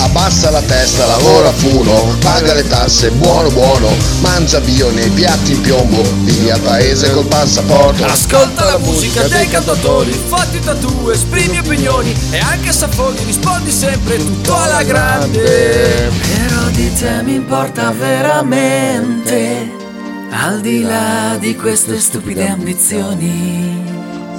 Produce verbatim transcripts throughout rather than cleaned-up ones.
Abbassa la testa, lavora funo, paga le tasse, buono buono, mangia bio nei piatti in piombo, vivi al paese col passaporto. Ascolta la musica dei cantatori, fatti tatu, esprimi opinioni e anche se affoghi rispondi sempre tutto alla grande. Però di te mi importa veramente, al di là di queste stupide ambizioni.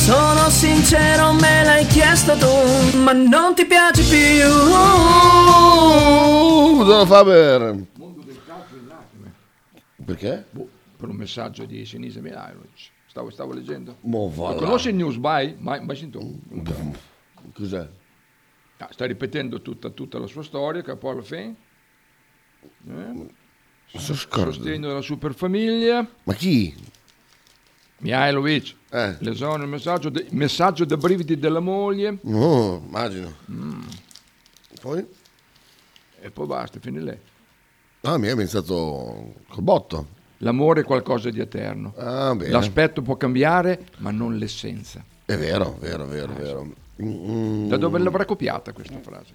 Sono sincero, me l'hai chiesto tu, ma non ti piace più. Sono Faber. Mondo del calcio in lacrime. Perché? Boh, per un messaggio di Sinisa Milanovic. Stavo, stavo leggendo. Mo va. Conosci il news by? Mai, mai sentito? Okay. Cos'è? Ah, sta ripetendo tutta, tutta la sua storia, che poi alla fine. Eh? Sostegno della superfamiglia. Ma chi? Mihailovic. Eh. L'esonero, il messaggio, de, messaggio da brividi della moglie. No, immagino. Mm. Poi? E poi basta, fine lei. Ah, mi hai pensato col botto. L'amore è qualcosa di eterno. Ah, bene. L'aspetto può cambiare, ma non l'essenza. È vero, vero, vero, ah, vero. Mm. Da dove l'avrà copiata questa frase?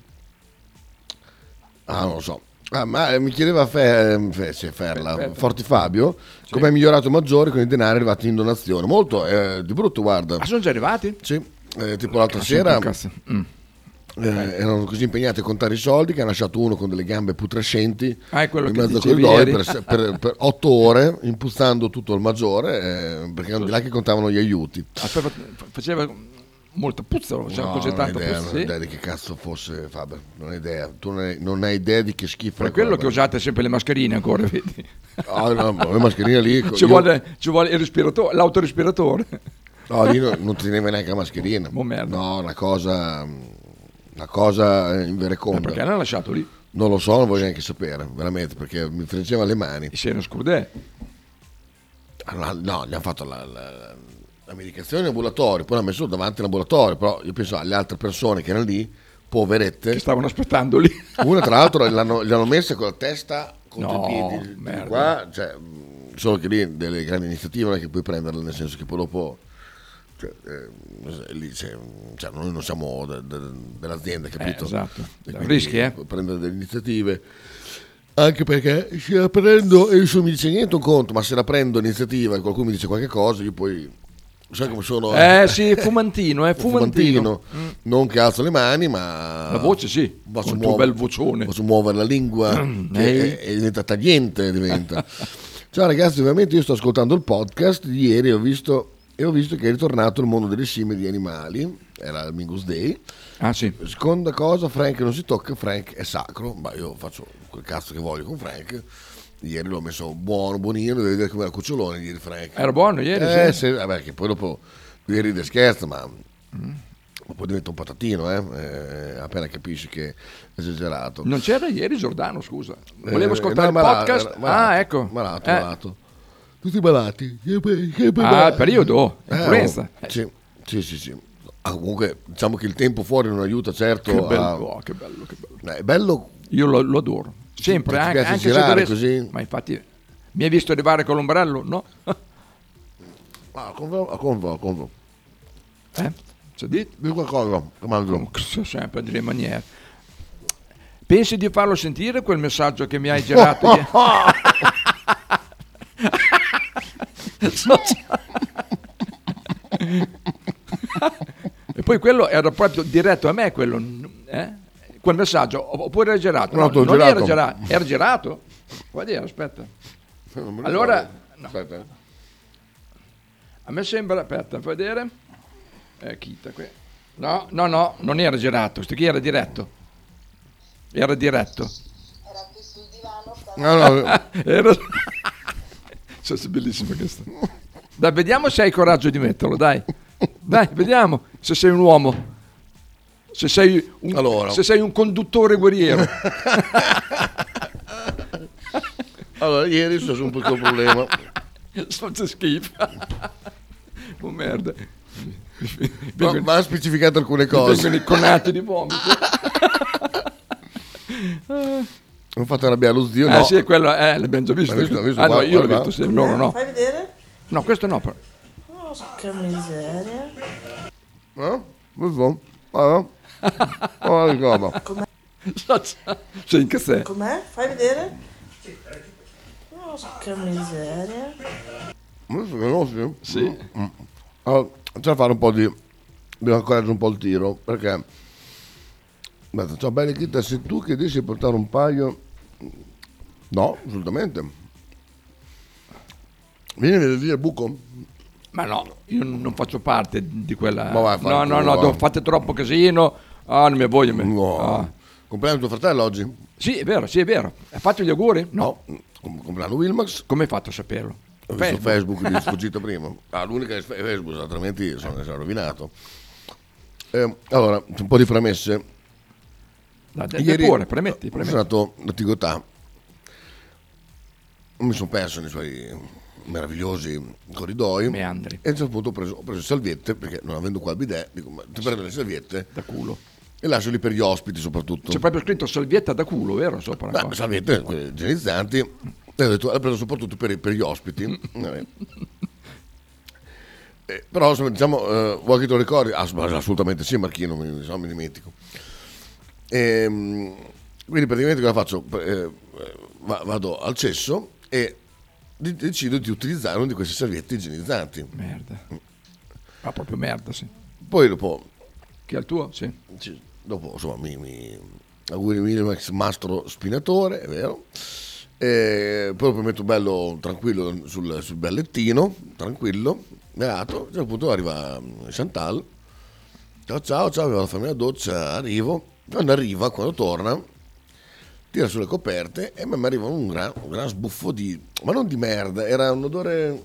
Ah, non lo so. Ah, ma mi chiedeva Fe, Fe, Fe, Ferla, Perfetto. Forti Fabio, sì, come hai migliorato Maggiore con i denari arrivati in donazione. Molto, eh, di brutto, guarda. Ah, sono già arrivati? Sì, eh, tipo l'altra cazzo sera. Eh, erano così impegnati a contare i soldi che hanno lasciato uno con delle gambe putrescenti ah, in mezzo a corridoi per, per, per otto ore, impuzzando tutto il Maggiore, eh, perché erano di là che contavano gli aiuti. Aspetta, faceva molta puzza, cioè no, non, tanta idea, puzza, non ho idea di che cazzo fosse Faber, non ho idea, tu non hai, non hai idea di che schifo. Per quello che usate sempre le mascherine ancora, vedi? No, no, no, le mascherine lì ci, io... vuole, ci vuole il respiratore, l'autorespiratore. No, lì non, non teneva neanche la mascherina. Oh, merda. No, una cosa... Una cosa invereconda. Ma perché l'hanno lasciato lì? Non lo so, non voglio neanche sapere, veramente, perché mi fregeva le mani. E se era scudè? Allora, no, gli hanno fatto la, la, la medicazione in ambulatorio, poi l'hanno messo davanti all'ambulatorio, però io penso alle altre persone che erano lì, poverette. Che stavano aspettando lì. Una tra l'altro l'hanno, l'hanno messa con la testa, con no, i piedi, merda. Qua, cioè, solo che lì delle grandi iniziative non è che puoi prenderle, nel senso che poi dopo... Cioè, eh, lì, cioè, cioè, noi non siamo de, de, dell'azienda, capito? Eh, esatto. Rischi, eh? Prendere delle iniziative, anche perché se la prendo e nessuno mi dice niente, un conto, ma se la prendo iniziativa e qualcuno mi dice qualche cosa, io poi sai come sono. Eh, eh sì, fumantino, eh, fumantino. fumantino. Mm. Non che alzo le mani, ma la voce sì, posso un muover, bel vocione. Posso muovere la lingua, mm, che è, è diventa tagliente, diventa. Ciao ragazzi, ovviamente io sto ascoltando il podcast di ieri, ho visto e ho visto che è ritornato il mondo delle scimmie e degli animali, era il Mingus Day. Ah sì. Seconda cosa, Frank non si tocca, Frank è sacro, ma io faccio quel cazzo che voglio con Frank. Ieri l'ho messo buono, buonino, devi vedere come era cucciolone ieri Frank. Era buono ieri? Eh sì, sì, vabbè, che poi dopo qui ride e scherza, ma... Mm. Ma poi diventa un patatino, eh? Eh, appena capisci che è esagerato. Non c'era ieri Giordano, scusa. Volevo ascoltare eh, no, il malato, podcast. Era, malato, ah, ecco. Malato, eh. malato. Tutti malati. Ah, periodo, influenza. Eh, oh, sì, sì, sì, sì. Ah, comunque diciamo che il tempo fuori non aiuta certo. Che bello, a... oh, che bello, che bello. Eh, bello... Io lo, lo adoro, sempre, anche, anche girare, se dovresti... così. Ma infatti mi hai visto arrivare con l'ombrello, no? Ah, convo, convo, convo. Eh? C'è dit? Di qualcosa, comando. Sempre dire in maniera. Pensi di farlo sentire quel messaggio che mi hai girato? Di... E poi quello era proprio diretto a me quello, eh? Quel messaggio, oppure era girato? No, non girato. Era girato, era girato. Guarda, aspetta. Allora, no. Aspetta. A me sembra, aspetta, fai vedere. Eh, Kita qui. No, no, no, non era girato, sto qui era diretto. Era diretto. Era qui sul divano. No, no. Era cioè, è bellissimo questo. Dai, vediamo se hai coraggio di metterlo, dai. Dai, vediamo se sei un uomo. Se sei un, allora. Se sei un conduttore guerriero. Allora, ieri sono un po' il tuo problema. Sono schifo. Oh, merda. Ma, ma ha specificato alcune cose. Mi conate di vomito. Non fate arrabbiare lo zio, eh, no. Eh sì, quello, eh, l'abbiamo già visto. visto, visto ah, qua, no, io l'ho visto, sì, loro no. Fai vedere? No, questo no. Però. Oh, che miseria. Eh? Questo? Ah, oh, che roba. Com'è? Cioè, in che sei? Com'è? Fai vedere? Oh, che miseria. Questo che no, sì. Sì. Mm. Allora, c'è da fare un po' di... Devo accoraggiare un po' il tiro, perché... Aspetta, ciao bella Kita, se tu che riesci a portare un paio... No, assolutamente. Vieni a vedere il buco? Ma no, io non faccio parte di quella... Ma vai, no, no, no, no, fate troppo casino. Ah, non mi voglio... No. Ah. Compleanno tuo fratello oggi? Sì, è vero, sì, è vero. Hai fatto gli auguri? No. no. Compleanno Wilmax? Come hai fatto a saperlo? Ho Facebook. visto Facebook, mi è sfuggito prima. Ah, l'unica è Facebook, altrimenti sono, sono rovinato. Eh, allora, c'è un po' di premesse. No, de- Ieri pure, premetti, premetti. sono andato da Tigotà, mi sono perso nei suoi meravigliosi corridoi meandri. E a un certo punto ho preso, ho preso le salviette, perché non avendo qua il bidet dico, ma ti prendo le salviette da culo e lasciali per gli ospiti soprattutto. C'è proprio scritto salvietta da culo, vero? Sopra. Beh, salviette igienizzanti, ho detto, ha preso soprattutto per, per gli ospiti. Eh, però diciamo, eh, vuoi che te lo ricordi? Ass- assolutamente sì, Marchino, mi, so, mi dimentico. E, quindi praticamente cosa faccio? Eh, vado al cesso e decido di utilizzare uno di questi servietti igienizzanti. Merda. Ah, proprio merda, sì. Poi dopo... Che è il tuo? Sì. Dopo, insomma, mi... mi auguri Wilmax Mastro Spinatore, è vero. E poi lo metto bello tranquillo sul, sul bel lettino, tranquillo, merato. A un certo punto arriva Chantal. Ciao ciao, ciao, vado a farmi la doccia, arrivo. Quando arriva, quando torna, tira sulle coperte e a me mi arriva un gran, un gran sbuffo di... ma non di merda, era un odore...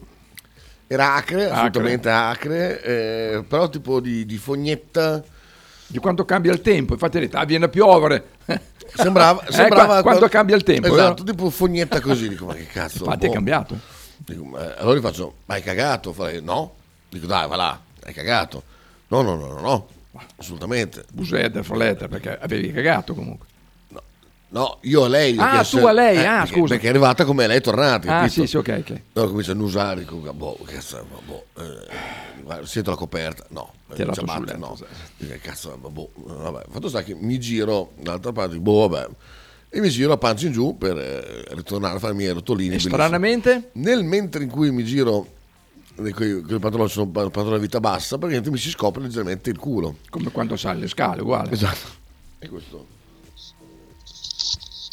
era acre, acre. assolutamente acre, eh, però tipo di, di fognetta... Di quanto cambia il tempo, infatti in realtà viene a piovere. Sembrava, sembrava eh, quando cambia il tempo. Esatto, no? Tipo fognetta così, dico ma che cazzo. Infatti boh. È cambiato. Dico, allora gli faccio, ma hai cagato? Fai, no. Dico dai, va là, hai cagato. No, no, no, no, no. Assolutamente. Busetta, foletta, perché avevi cagato comunque. No, no io a lei. Ah, tu a lei, eh, ah perché, scusa. Perché è arrivata come lei è tornata. Ah capito? Sì, sì, ok, ok. Allora comincia a annusare, dico, boh, cazzo, boh. Eh. Sento la coperta, no, le ciabatte, no, cazzo, boh, vabbè. Fatto sta che mi giro dall'altra parte, boh, vabbè, e mi giro a pancia in giù per eh, ritornare a fare i miei rotolini. Stranamente, nel mentre in cui mi giro, quei pantaloni sono pantaloni a vita bassa, praticamente mi si scopre leggermente il culo. Come quando sale le scale, uguale. Esatto. E questo?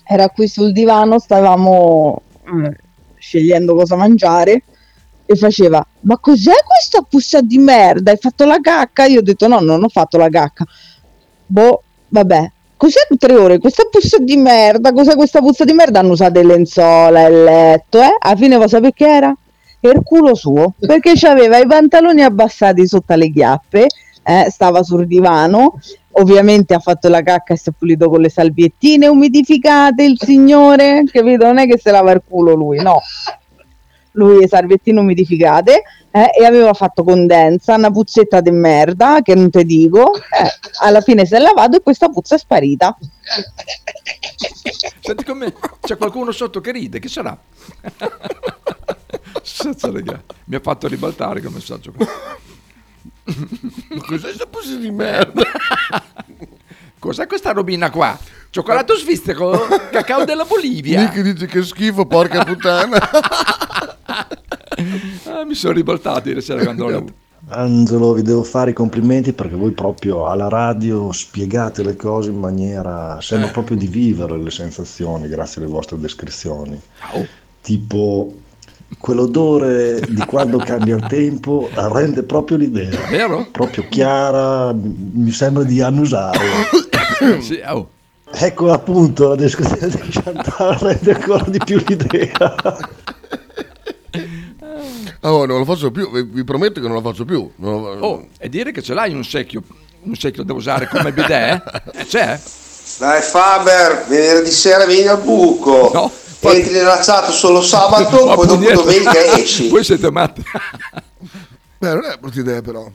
Era qui sul divano, stavamo mh, scegliendo cosa mangiare. E faceva, ma cos'è questa pussa di merda? Hai fatto la cacca? Io ho detto, no, non ho fatto la cacca. Boh, vabbè. Cos'è tre ore? Questa pussa di merda? Cos'è questa pussa di merda? Hanno usato le lenzuola, il letto, eh? Alla fine va sapere che era? Il culo suo. Perché c'aveva i pantaloni abbassati sotto le chiappe, eh? Stava sul divano. Ovviamente ha fatto la cacca e si è pulito con le salviettine umidificate, il signore. Capito? Non è che se lava il culo lui, no. Lui e salviettine umidificate eh, e aveva fatto condensa, una puzzetta di merda che non te dico, eh, alla fine si è lavato e questa puzza è sparita. Senti come c'è qualcuno sotto che ride, chi sarà? Mi ha fatto ribaltare quel messaggio. Ma cos'è questa puzza di merda? Cos'è questa robina qua? Cioccolato svizzero, cacao della Bolivia. Nick dice che schifo, porca puttana. Ah, mi sono ribaltato ieri sera quando ho letto. Angelo, vi devo fare i complimenti perché voi proprio alla radio spiegate le cose in maniera, sembra proprio di vivere le sensazioni grazie alle vostre descrizioni. Oh. Tipo quell'odore di quando cambia il tempo rende proprio l'idea. Vero? Proprio chiara, mi sembra di annusare. Sì, oh. Ecco appunto la descrizione di Chantal rende ancora di più l'idea. Oh, non lo faccio più, vi prometto che non lo faccio più. Non lo... Oh, e dire che ce l'hai un secchio, un secchio da usare come bidet? Eh? C'è? Dai Faber, venerdì sera vieni al buco. No, poi... Entri rilassato solo sabato, poi dopo niente. Domenica esci. Voi siete matti. Beh, non è brutta idea però.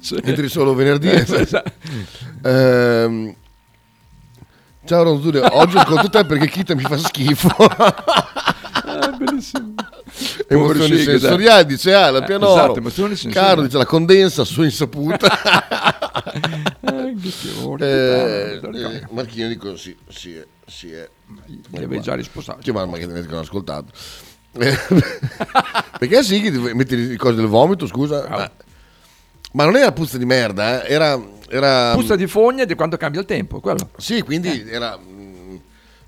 C'è. Entri solo venerdì. Esatto. Ehm... Ciao Ronzulio, oggi ho con te perché Kita mi fa schifo. È bellissimo. Emozioni sensoriali, dice ah, la pianoro. Esatto, emozioni sensoriali. Carlo dice la condensa, sua insaputa. Eh, eh, eh, Marchino dico sì, sì, sì. Gli avevi già risposto. Che mamma che non ho ascoltato. Perché sì che metti le cose del vomito, scusa. Ah. Ma, ma non era puzza di merda, eh? Era... era puzza di fogna di quando cambia il tempo, quello. Sì, quindi eh. era mh,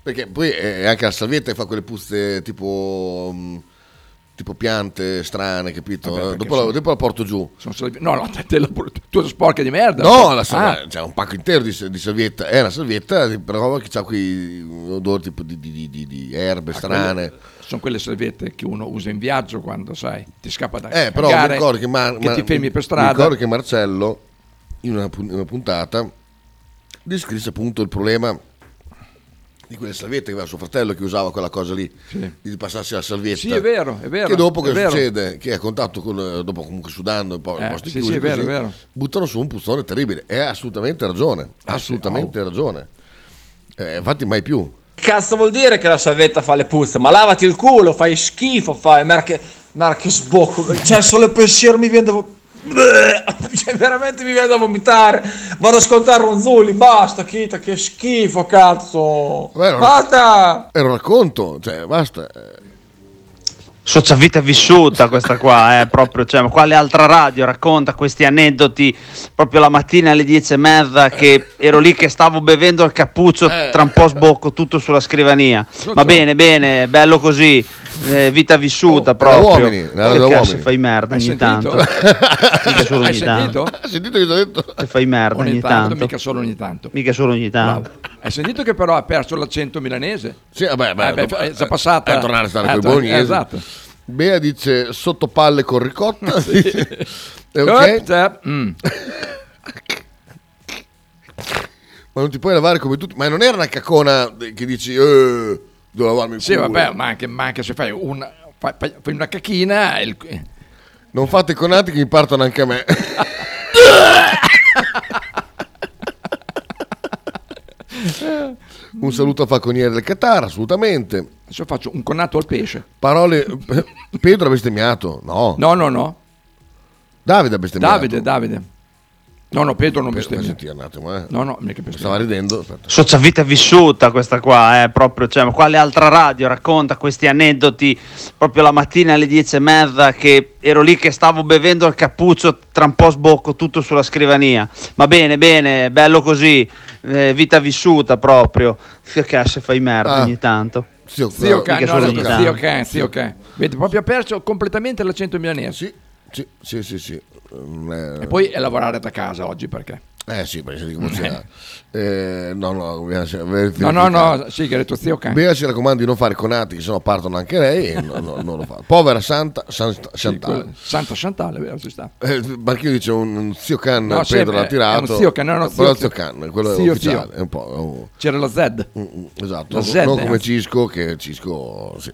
perché poi è anche la salvietta che fa quelle puzze tipo mh, tipo piante strane, capito? Vabbè, dopo, sono, la, dopo la porto giù. Sono salvi- no, no, te, te la tu sporca di merda. No, la salvietta, ah. C'è un pacco intero di, di salvietta, è una salvietta però che c'ha qui odori tipo di, di, di, di erbe ah, strane. Quelle, sono quelle salviette che uno usa in viaggio quando sai, ti scappa da eh, però cagare, mi ricordo che, Mar- che ti fermi per strada. Mi ricordo che Marcello in una, una puntata descrisse appunto il problema di quelle salviette che aveva suo fratello che usava quella cosa lì, sì. Di passarsi la salvietta. Sì, è vero, è vero. Che dopo che succede? Che a contatto con, dopo comunque sudando un po' eh, posti sì, chiusi, sì, è vero, così, è vero. Buttano su un puzzone terribile. E ha assolutamente ragione, assolutamente eh, sì. ragione. Eh, infatti mai più. cazzo vuol dire che la salvetta fa le puzze? Ma lavati il culo, fai schifo, fai merche, merche sbocco. Cioè, solo il pensiero mi viene da vo- cioè, veramente mi viene da vomitare. Vado a scontare Ronzulli, basta, Kita, che schifo, cazzo. Beh, era basta! Era un racconto, cioè, basta. Socia vita vissuta questa qua, eh, proprio, cioè, ma quale altra radio racconta questi aneddoti proprio la mattina alle dieci e mezza che ero lì che stavo bevendo il cappuccio, tra un po' sbocco tutto sulla scrivania. Va bene, bene, bello così, eh, vita vissuta, oh, proprio. Da uomini, da, da uomini. Se fai merda ogni Hai tanto. Mica solo ogni Hai tanto. Sentito? Hai sentito che ti ho detto? Se fai merda ogni, ogni tanto, tanto. Mica solo ogni tanto. Mica solo ogni tanto. Wow. Hai sentito che però ha perso l'accento milanese? Sì, vabbè, vabbè, eh, beh, è passata. È tornare a stare eh, con i bolognesi. Esatto. Bea dice sotto palle con ricotta. Sì. È ok. Mm. Ma non ti puoi lavare come tutti. Ma non era una cacona che dici eh, devo lavarmi il culo. Sì, vabbè, ma anche, ma anche se fai una, fai, fai una cacchina. Il... Non fate conati che mi partono anche a me. Un saluto a Falconiere del Qatar, assolutamente. Adesso faccio un connato al pesce. Parole. Pedro ha bestemmiato? No. No, no, no. Davide ha bestemmiato. Davide, Davide. No, no, Pedro non bestemmia. Sentire un attimo, eh. No, no, mica bestemmia. Stava ridendo. Socia vita vissuta questa qua, eh, proprio, cioè, ma quale altra radio racconta questi aneddoti proprio la mattina alle dieci e mezza che ero lì che stavo bevendo il cappuccio, tra un po' sbocco tutto sulla scrivania. Ma bene, bene, bello così, eh, vita vissuta proprio. Che se fai merda ah. ogni tanto. Sì, ok, sì, okay. No, no, sì, okay, sì, ok. Vedi, proprio ha perso completamente l'accento milanese. Sì. Sì, sì, sì, sì. Eh, e poi è lavorare da casa oggi perché? Eh sì, perché si dice eh, No, no, Bea, no, no, no, sì, che ha detto zio Can. Bea ci raccomando di non fare conati, che sennò partono anche lei e no, no, non lo fa. Povera Santa Santa Chantal. Sì, Santa Chantal, vero, ci sta. Eh, ma anche io dice un zio Can, no, Pedro l'ha tirato. Un zio Can, no, no, zio, zio Can, quello zio, ufficiale, zio. È un po'. Oh. C'era lo Z. Mm, esatto, lo Z, non, non come Cisco che Cisco sì.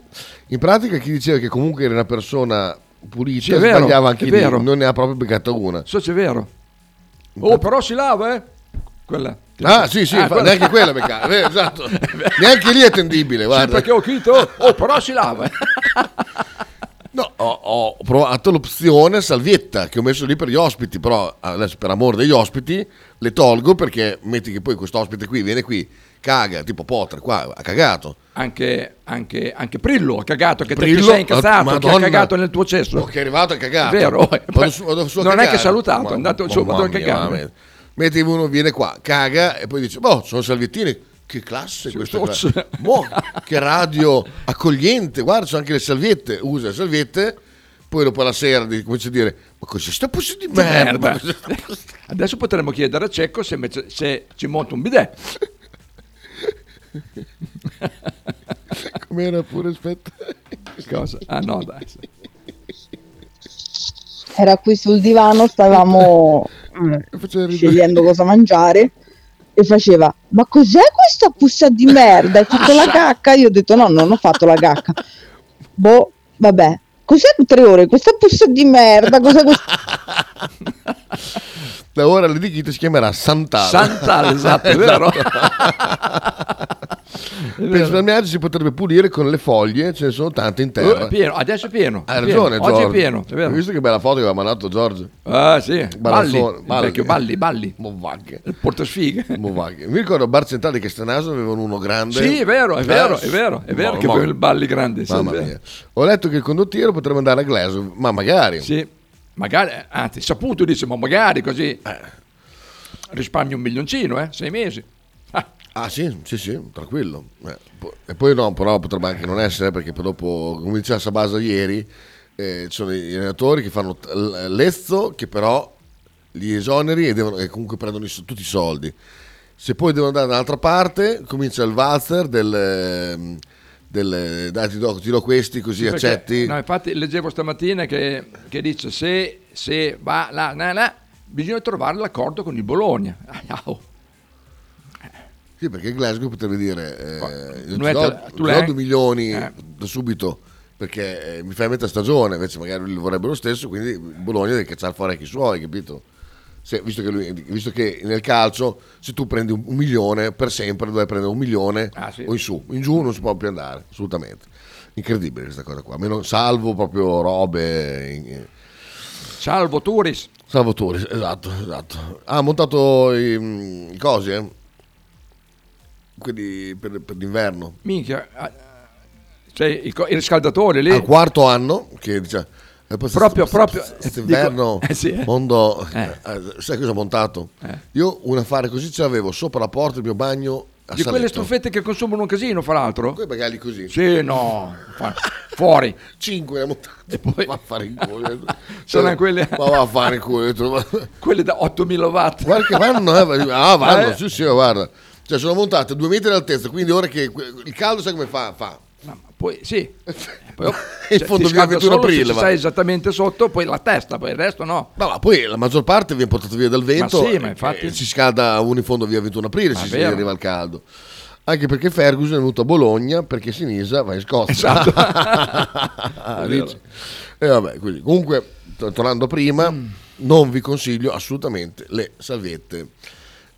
In pratica chi diceva che comunque era una persona pulita, sbagliava anche lì, non ne ha proprio beccata una. So c'è vero. Oh, però si lava, eh? Quella. Ah, sì, sì, ah, fa... quella. Neanche quella beccata, eh, esatto. Neanche lì è tendibile, guarda. Sì, perché ho chito, oh, però si lava. No, ho, ho provato l'opzione salvietta che ho messo lì per gli ospiti, però adesso per amor degli ospiti le tolgo perché metti che poi questo ospite qui viene qui, caga, tipo Potter qua, ha cagato. Anche, anche, anche Prillo ha cagato, che Prillo, te sei incazzato, Madonna, che ha cagato nel tuo cesso. No, che è arrivato e ha cagato. Vero, vado su, vado su non cagare. È che salutato, ma, è andato su, vado a cagare. Metti uno, viene qua, caga e poi dice, boh, sono salviettini. Che classe questa qua. Boh, che radio accogliente, guarda, c'è anche le salviette, usa le salviette, poi dopo la sera comincia a dire ma cos'è sta posto di merda. Adesso potremmo chiedere a Cecco se, se ci monta un bidet. Com'era pure, aspetta. Cosa? Ah no, dai. Era qui sul divano, stavamo scegliendo cosa mangiare. E faceva, ma cos'è questa pussa di merda? Hai fatto la cacca? Io ho detto, no, non ho fatto la cacca. Boh, vabbè. Cos'è tre ore? Questa pussa di merda? Cos'è questa... Da ora le dichite si chiamerà Chantal. Chantal, esatto, è vero. Per risparmiarci si potrebbe pulire con le foglie, ce ne sono tante in terra. È pieno, adesso è pieno. Hai ragione, Giorgio. Oggi è pieno, è vero. Hai visto che bella foto che aveva mandato Giorgio? Ah, sì. Balassone, balli, balli. Vecchio, balli, balli. Movaghe. Il portasfighe. Movaghe. Mi ricordo a Bar Centrale di Castenaso avevano uno grande. Sì, è vero, è vero, è vero, è vero, che aveva il balli grande. Mamma mia. Ho letto che il condottiero potrebbe andare a Glasgow, ma magari. Sì. Magari, anzi, saputo dice, ma magari così eh, risparmi un milioncino, eh? Sei mesi. Ah, ah sì, sì, sì, tranquillo. Eh, po- e poi no, però potrebbe anche non essere, perché poi dopo, come diceva Sabasa ieri, eh, ci sono gli allenatori che fanno l- lezzo, che però gli esoneri e, devono, e comunque prendono i, tutti i soldi. Se poi devono andare da un'altra parte, comincia il valzer del... Eh, Del, dai, ti, do, ti do questi così sì, perché, accetti. No, infatti leggevo stamattina che, che dice se, se va là, là, là, bisogna trovare l'accordo con il Bologna. Ah, sì, perché Glasgow potrebbe dire eh, io ti do due milioni eh. da subito perché eh, mi fai metà stagione, invece magari lo vorrebbero lo stesso, quindi Bologna deve cacciare fuori anche i suoi, capito? se, visto, che lui, visto che nel calcio se tu prendi un, un milione per sempre dovrai prendere un milione ah, sì. o in su, in giù non si può più andare, assolutamente incredibile questa cosa qua, meno, salvo proprio robe in... salvo Turis salvo Turis, esatto, esatto. Ha ah, montato i, i cosi eh? Quindi per, per l'inverno minchia cioè, i, i riscaldatori lì al quarto anno che dice proprio proprio inverno eh, sì, eh. mondo eh. Eh, sai cosa ho montato eh. Io un affare così ce l'avevo sopra la porta del mio bagno a di Saletto. Quelle stufette che consumano un casino fra l'altro quei bagagli così sì no fuori cinque le montate poi va a fare in culo sono cioè, quelle ma va a fare in culo quelle da ottomila watt guarda che vanno eh. ah vanno eh. sì sì guarda cioè sono montate due metri d'altezza quindi ora che il caldo sai come fa fa ma poi sì poi, in cioè, fondo via ventuno aprile se stai esattamente sotto poi la testa poi il resto no no ma poi la maggior parte viene portata via dal vento ma sì, ma infatti... si scalda uno in fondo via ventuno aprile si, si arriva al caldo anche perché Ferguson è venuto a Bologna perché Sinisa va in Scozia esatto. E vabbè quindi comunque tornando a prima mm. non vi consiglio assolutamente le salviette.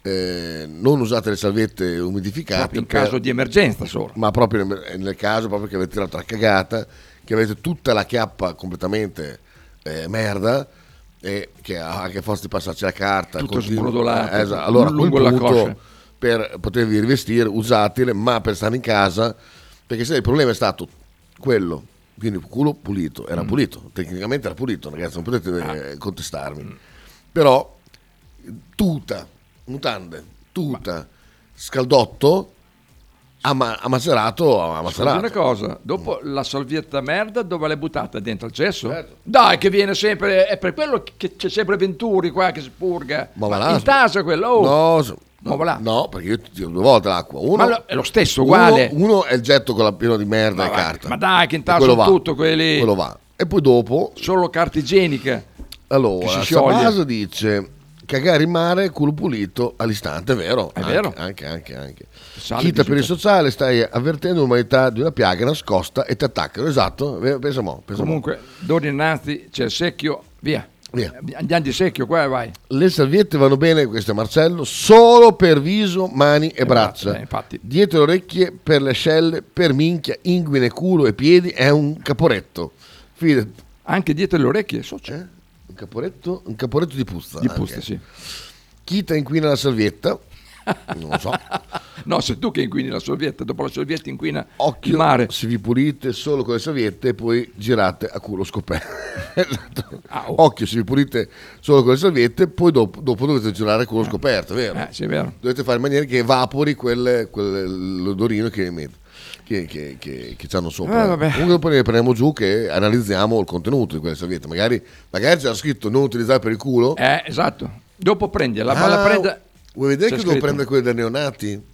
Eh, non usate le salviette umidificate proprio in per, caso di emergenza solo ma proprio nel, nel caso proprio che avete tirato la cagata che avete tutta la chiappa completamente eh, merda e che anche a forza di passarci la carta tutto sbrodolato eh, esatto. Allora lungo la coscia per potervi rivestire usatele ma per stare in casa perché se il problema è stato quello quindi culo pulito era mm. pulito tecnicamente era pulito ragazzi non potete ah. contestarmi mm. però tuta mutande, tuta, ma... scaldotto, ama- ammacerato, ammacerato. Una cosa, dopo mm. la salvietta merda dove l'hai buttata? Dentro al cesso? Certo. Dai che viene sempre, è per quello che c'è sempre Venturi qua che si purga. Ma va là, in tasca quello. Oh. No, so, no, no, no, perché io ti tiro due volte l'acqua. Uno ma lo, è lo stesso, uguale. Uno, uno è il getto con la piena di merda ma e va, carta. Ma dai che in tasca tutto quelli. Quello va. E poi dopo... Solo carta igienica. Allora, Sabasa dice... Cagare in mare, culo pulito all'istante, è vero? È anche, vero. Anche, anche, anche. Kita per il sociale, stai avvertendo l'umanità di una piaga nascosta e ti attaccano. Esatto, pensa mo'. Pensa comunque, d'ora innanzi c'è il secchio, via. via. Andiamo di secchio, qua e vai. Le salviette vanno bene, questo è Marcello, solo per viso, mani e, e braccia. braccia eh, infatti. Dietro le orecchie, per le ascelle, per minchia, inguine, culo e piedi, è un caporetto. Fide. Anche dietro le orecchie, so c'è. Eh? Un caporetto, un caporetto di puzza. Di puzza, sì. Kita inquina la salvietta. Non lo so. No, sei tu che inquini la salvietta. Dopo la salvietta inquina Occhio, il mare. Se vi pulite solo con le salviette e poi girate a culo scoperto. Esatto. Ah, oh. Occhio, se vi pulite solo con le salviette poi dopo, dopo dovete girare a culo ah. scoperto, vero? Eh, sì, è vero. Dovete fare in maniera che evapori quel, quel, l'odorino che emetto. Che, che, che, che ci hanno sopra ah, comunque dopo ne prendiamo giù che analizziamo il contenuto di quelle salviette magari, magari c'era scritto non utilizzare per il culo eh esatto dopo prendi la ah, prenda vuoi vedere che scritto. Devo prendere quelle da neonati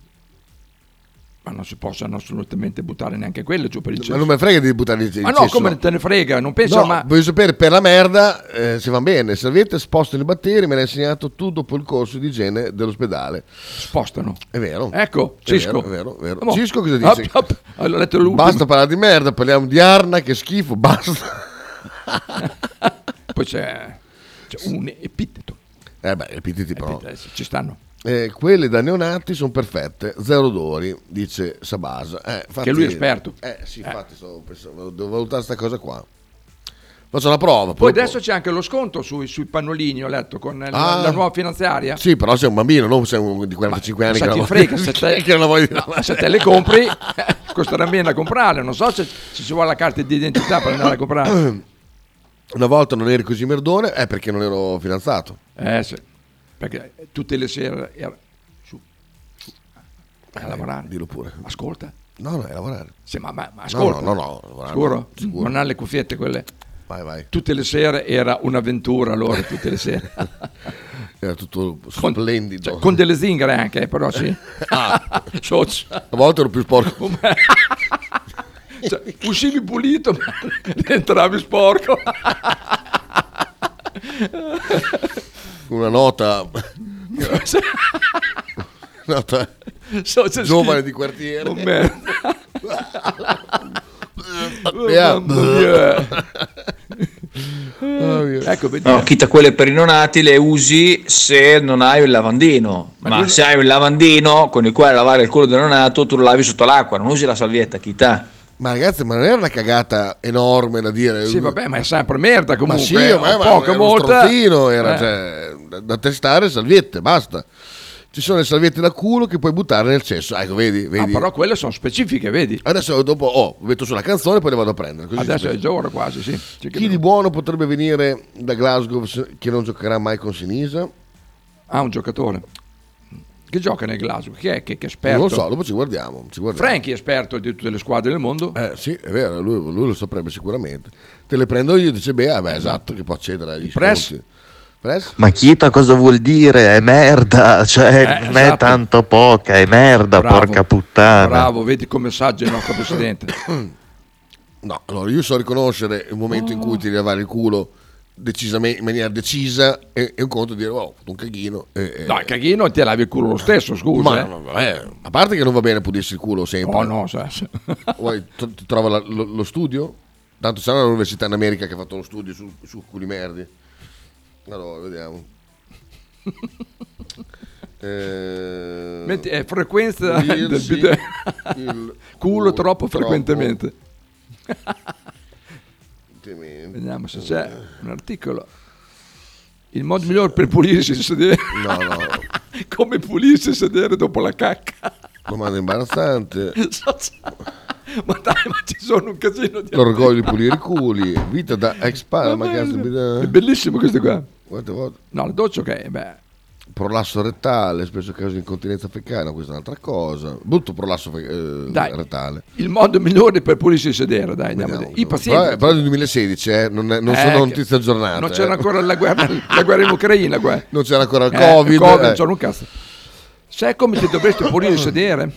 ma non si possono assolutamente buttare neanche quelle giù per il cesso ma non me frega di buttare il cesso ma no come te ne frega non penso no, ma voglio sapere per la merda eh, se va bene salviette spostano i batteri me l'hai insegnato tu dopo il corso di igiene dell'ospedale spostano è vero ecco è Cisco vero, è vero, è vero. Cisco cosa dice up, up. Allora, basta parlare di merda parliamo di Arna che schifo basta poi c'è, c'è un epiteto eh beh epiteti però epiteti, ci stanno. Eh, quelle da neonati sono perfette, zero odori, dice Sabasa. Eh, infatti, che lui è esperto. Eh sì, eh. infatti so, penso, devo valutare questa cosa qua. Faccio una prova. Poi adesso po'. C'è anche lo sconto sui, sui pannolini, ho letto, con ah. la, la nuova finanziaria. Sì, però sei un bambino, non sei un di quarantacinque ma, anni. Ma se ti frega, se te, che non voglio dire. No, se te le compri, costerà meno a comprarle. Non so se ci si vuole la carta di identità per andare a comprare. Una volta non eri così merdone, è perché non ero fidanzato. Eh sì. Perché tutte le sere era su, su a eh, lavorare. Dillo pure. Ascolta. No, no, è lavorare. Sì, ma, ma, ma ascolta. No, no, no. no sicuro? sicuro? Non ha le cuffiette quelle. Vai, vai. Tutte le sere era un'avventura allora, tutte le sere. Era tutto con, splendido. Cioè, con delle zingare anche, però sì. Ah. A volte ero più sporco. Cioè, uscivi pulito, ma entravi sporco. Una nota, nota giovane di quartiere. Oh, Bea. Oh, ecco, no, Kita, quelle per i nonati le usi se non hai il lavandino, ma, ma se hai il lavandino con il quale lavare il culo del nonato, tu lo lavi sotto l'acqua, non usi la salvietta, Kita. Ma ragazzi, ma non era una cagata enorme da dire? Sì, vabbè, ma è sempre merda comunque. Ma sì, eh, ma, ma poco, molta. Era eh. cioè, da, da testare salviette, basta. Ci sono le salviette da culo che puoi buttare nel cesso. Ecco, vedi, vedi. Ah, però quelle sono specifiche, vedi. Adesso dopo oh, metto sulla canzone e poi le vado a prendere. Così adesso è giorno quasi, sì. C'è chi di buono potrebbe venire da Glasgow che non giocherà mai con Sinisa? Ah, un giocatore. Che gioca nel Glasgow? Chi è che, che esperto? Non lo so, dopo ci guardiamo, ci guardiamo. Frank è esperto di tutte le squadre del mondo. Eh sì, è vero, lui, lui lo saprebbe sicuramente. Te le prendo io, dice Bea, beh, esatto, che può accedere agli sconti. Press? Ma Kita cosa vuol dire? È merda, cioè eh, non esatto. è tanto poca, è merda, bravo, porca puttana. Bravo, vedi come saggio il nostro presidente. No, allora io so riconoscere il momento oh. in cui ti lavare il culo decisamente, in maniera decisa, e, e un conto di dire, wow, ho fatto un caghino. E, e... No, il caghino ti lavi il culo lo stesso, scusa. Ma, eh. no, no, eh, a parte che non va bene pulirsi il culo sempre. Oh no, sai. Ti trova la, lo, lo studio? Tanto c'è un'università in America che ha fatto lo studio su, su culi merdi. Allora, vediamo. eh, Metti, è frequenza del bidet. Culo, culo troppo, troppo frequentemente. Vediamo se c'è un articolo. Il modo sì. migliore per pulirsi il sedere. No, no. Come pulirsi il sedere dopo la cacca. Domanda imbarazzante. Ma dai, ma ci sono un casino di... L'orgoglio di pulire i culi. Vita da ex palma. È bellissimo questo qua. Quante volte? No, il doccio ok, beh. Prolasso rettale, spesso caso di incontinenza fecale. Questa è un'altra cosa. Brutto prolasso eh, dai, rettale. Il modo migliore per pulirsi il sedere, dai, andiamo vediamo, i pazienti. Però, però del duemilasedici, eh, non, è, non eh, sono notizie aggiornate. Non c'era eh. ancora la guerra, la guerra in Ucraina qua. Non c'era ancora il eh, Covid. Il Covid, eh. non c'era un cazzo. Sai come ti dovresti pulire il sedere?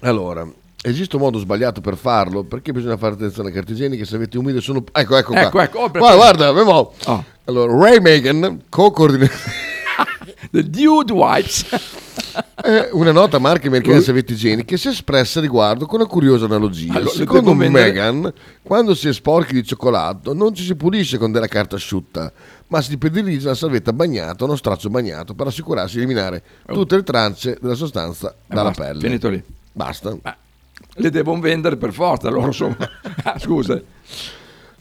Allora... Esiste un modo sbagliato per farlo, perché bisogna fare attenzione alle carte igieniche, se avete umide sono... Ecco, ecco qua. Ecco, ecco. Oh, guarda, guarda, avevo... Oh. Allora, Ray Megan, co-coordinatore... The Dude Wipes. eh, una nota marca americana di servizi igieniche si è espressa riguardo con una curiosa analogia. Allora, secondo Megan, quando si è sporchi di cioccolato, non ci si pulisce con della carta asciutta, ma si predilige una salvetta bagnata, uno straccio bagnato, per assicurarsi di eliminare oh. tutte le trance della sostanza eh, dalla basta, pelle. Finito lì. Basta. Ah. Le devono vendere per forza loro sono... ah, scusa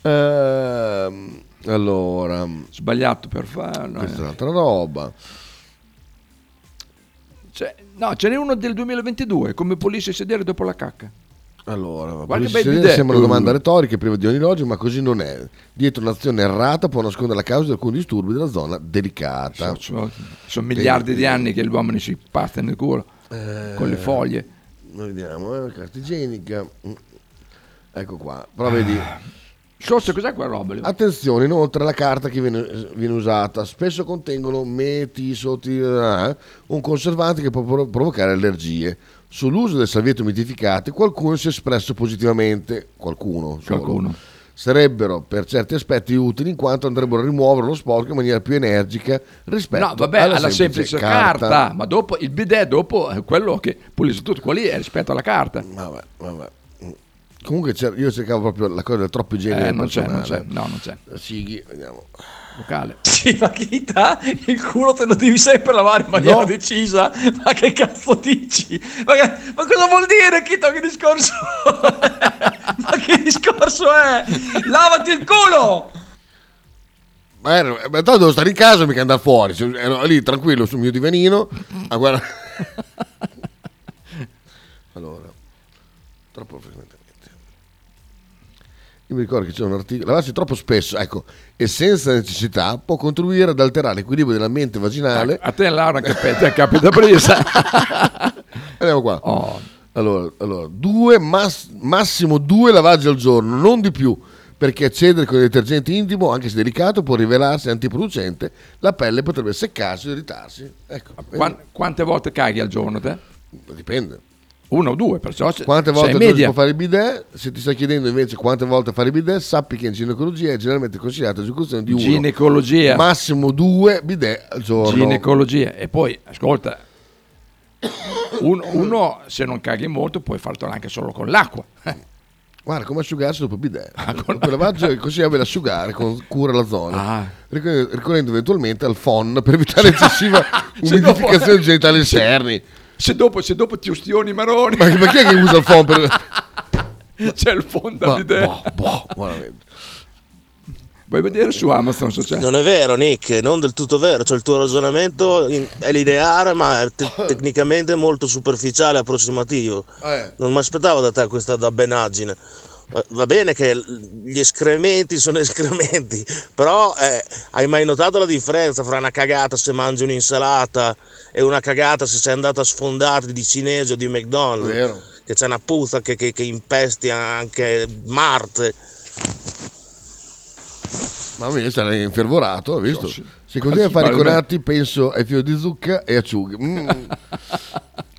ehm, allora sbagliato per farlo questa è un'altra roba. C'è, no ce n'è uno del duemilaventidue come pulisce il sedere dopo la cacca. Allora qualche bel sedere sembra una domanda retorica priva di ogni logica, ma così non è. Dietro un'azione errata può nascondere la causa di alcuni disturbi della zona delicata. Sono, sono, sono miliardi di anni che gli uomini si pastano nel culo eh... con le foglie. Noi vediamo, eh, carta igienica. Ecco qua, però vedi Socio, cos'è quella roba? Attenzione, inoltre la carta che viene, viene usata spesso contengono metisoti, un conservante che può prov- provocare allergie. Sull'uso del salviette umidificate qualcuno si è espresso positivamente. Qualcuno, solo. qualcuno Sarebbero per certi aspetti utili in quanto andrebbero a rimuovere lo sporco in maniera più energica rispetto no, vabbè, alla, alla semplice, semplice carta. carta Ma dopo il bidet, dopo quello che pulisce tutto quello lì è rispetto alla carta. Vabbè, vabbè. Comunque io cercavo proprio la cosa del troppo igiene eh, non c'è, non c'è, no, non c'è. Shigi, vediamo. Vocale. Sì, ma Kita, il culo te lo devi sempre lavare in maniera no. decisa. Ma che cazzo dici? Ma, che, ma cosa vuol dire, Kita? Che discorso ma che discorso è? Lavati il culo! Ma, era, ma tanto devo stare in casa, mica andare fuori. Ero lì tranquillo sul mio divanino a guardare. Allora, troppo frequente. Io mi ricordo che c'è un articolo, lavarsi troppo spesso, ecco, e senza necessità può contribuire ad alterare l'equilibrio dell'ambiente vaginale. A te Laura che pezza capita presa. Andiamo qua. Oh. Allora, allora, due mass- massimo due lavaggi al giorno, non di più, perché accedere con il detergente intimo, anche se delicato, può rivelarsi antiproducente, la pelle potrebbe seccarsi o irritarsi. Ecco. Qua- quante volte caghi al giorno te? Dipende. Uno o due, perciò quante volte tu si può fare il bidet. Se ti stai chiedendo invece quante volte fare il bidet, sappi che in ginecologia è generalmente consigliata l'esecuzione di uno ginecologia massimo due bidet al giorno. Ginecologia. E poi ascolta, un, uno se non caghi molto puoi farlo anche solo con l'acqua. Guarda, come asciugarsi dopo il bidet. Ah, con la lavaggio così a asciugare con cura la zona. Ah. Ricorrendo eventualmente al F O N per evitare eccessiva umidificazione dopo... genitale esterni. Se dopo, se dopo ti ustioni maroni. Ma, ma chi è che usa il F O N per... C'è il F O N da bidet. Boh, boh, veramente. Vuoi vedere su Amazon social? Non è vero, Nick, non del tutto vero. Cioè, il tuo ragionamento è lineare, ma è te- tecnicamente molto superficiale, approssimativo. Eh. Non mi aspettavo da te questa dabbenaggine. Va bene che gli escrementi sono escrementi, però eh, hai mai notato la differenza fra una cagata se mangi un'insalata e una cagata se sei andata a sfondare di cinese o di McDonald's? Vero. Che c'è una puzza che, che, che impesti anche Marte. Mamma mia, sarei infervorato, hai visto? Se continui a fare i conati, penso ai fiori di zucca e acciughe. Mm.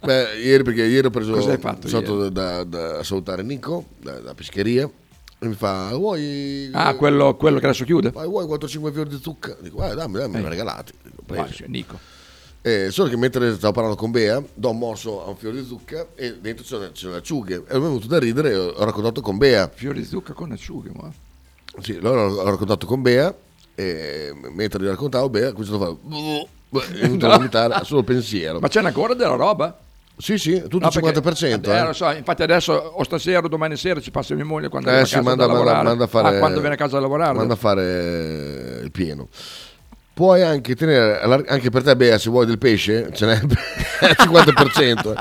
Beh, ieri, perché ieri ho preso... Cosa hai fatto ieri? Da, da salutare Nico, da, da pescheria, e mi fa, vuoi... Ah, quello, quello che adesso chiude? Vuoi quattro cinque fiori di zucca? Dico, ah, dammi, dammi, eh. me li regalati. Vai, Nico. Eh, solo che mentre stavo parlando con Bea, do un morso a un fiore di zucca e dentro c'erano le acciughe. E mi è venuto da ridere e ho raccontato con Bea. Fiori di zucca con acciughe, ma... Sì, allora l'ho raccontato con Bea e mentre gli raccontavo Bea, questo lo fa è venuto a vomitare a solo pensiero. Ma c'è ancora della roba? Sì, sì, tutto no, il cinquanta percento. Perché, eh, eh. Lo so, infatti adesso o stasera o domani sera ci passa mia moglie quando eh, viene a casa manda, da manda, lavorare. Manda fare, ah, quando viene a casa a lavorare. Manda a fare il pieno. Puoi anche tenere, anche per te Bea, se vuoi del pesce, ce n'è al cinquanta percento.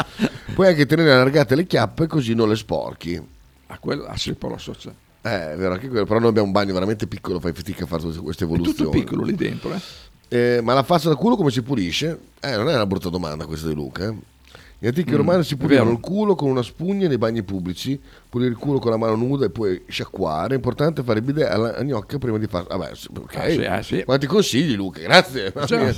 Puoi anche tenere allargate le chiappe così non le sporchi. A quello, ah sì, però lo so c'è. Eh, è vero anche quello, però noi abbiamo un bagno veramente piccolo, fai fatica a fare queste evoluzioni. È tutto piccolo lì dentro, eh? Eh, ma la faccia da culo come si pulisce? Eh, non è una brutta domanda questa di Luca, eh? Gli antichi mm, romani si pulivano il culo con una spugna nei bagni pubblici, pulire il culo con la mano nuda e poi sciacquare. È importante fare il bidet alla gnocca prima di fare. Vabbè, okay. ah, sì, ah, sì. Quanti consigli, Luca? Grazie. Cioè.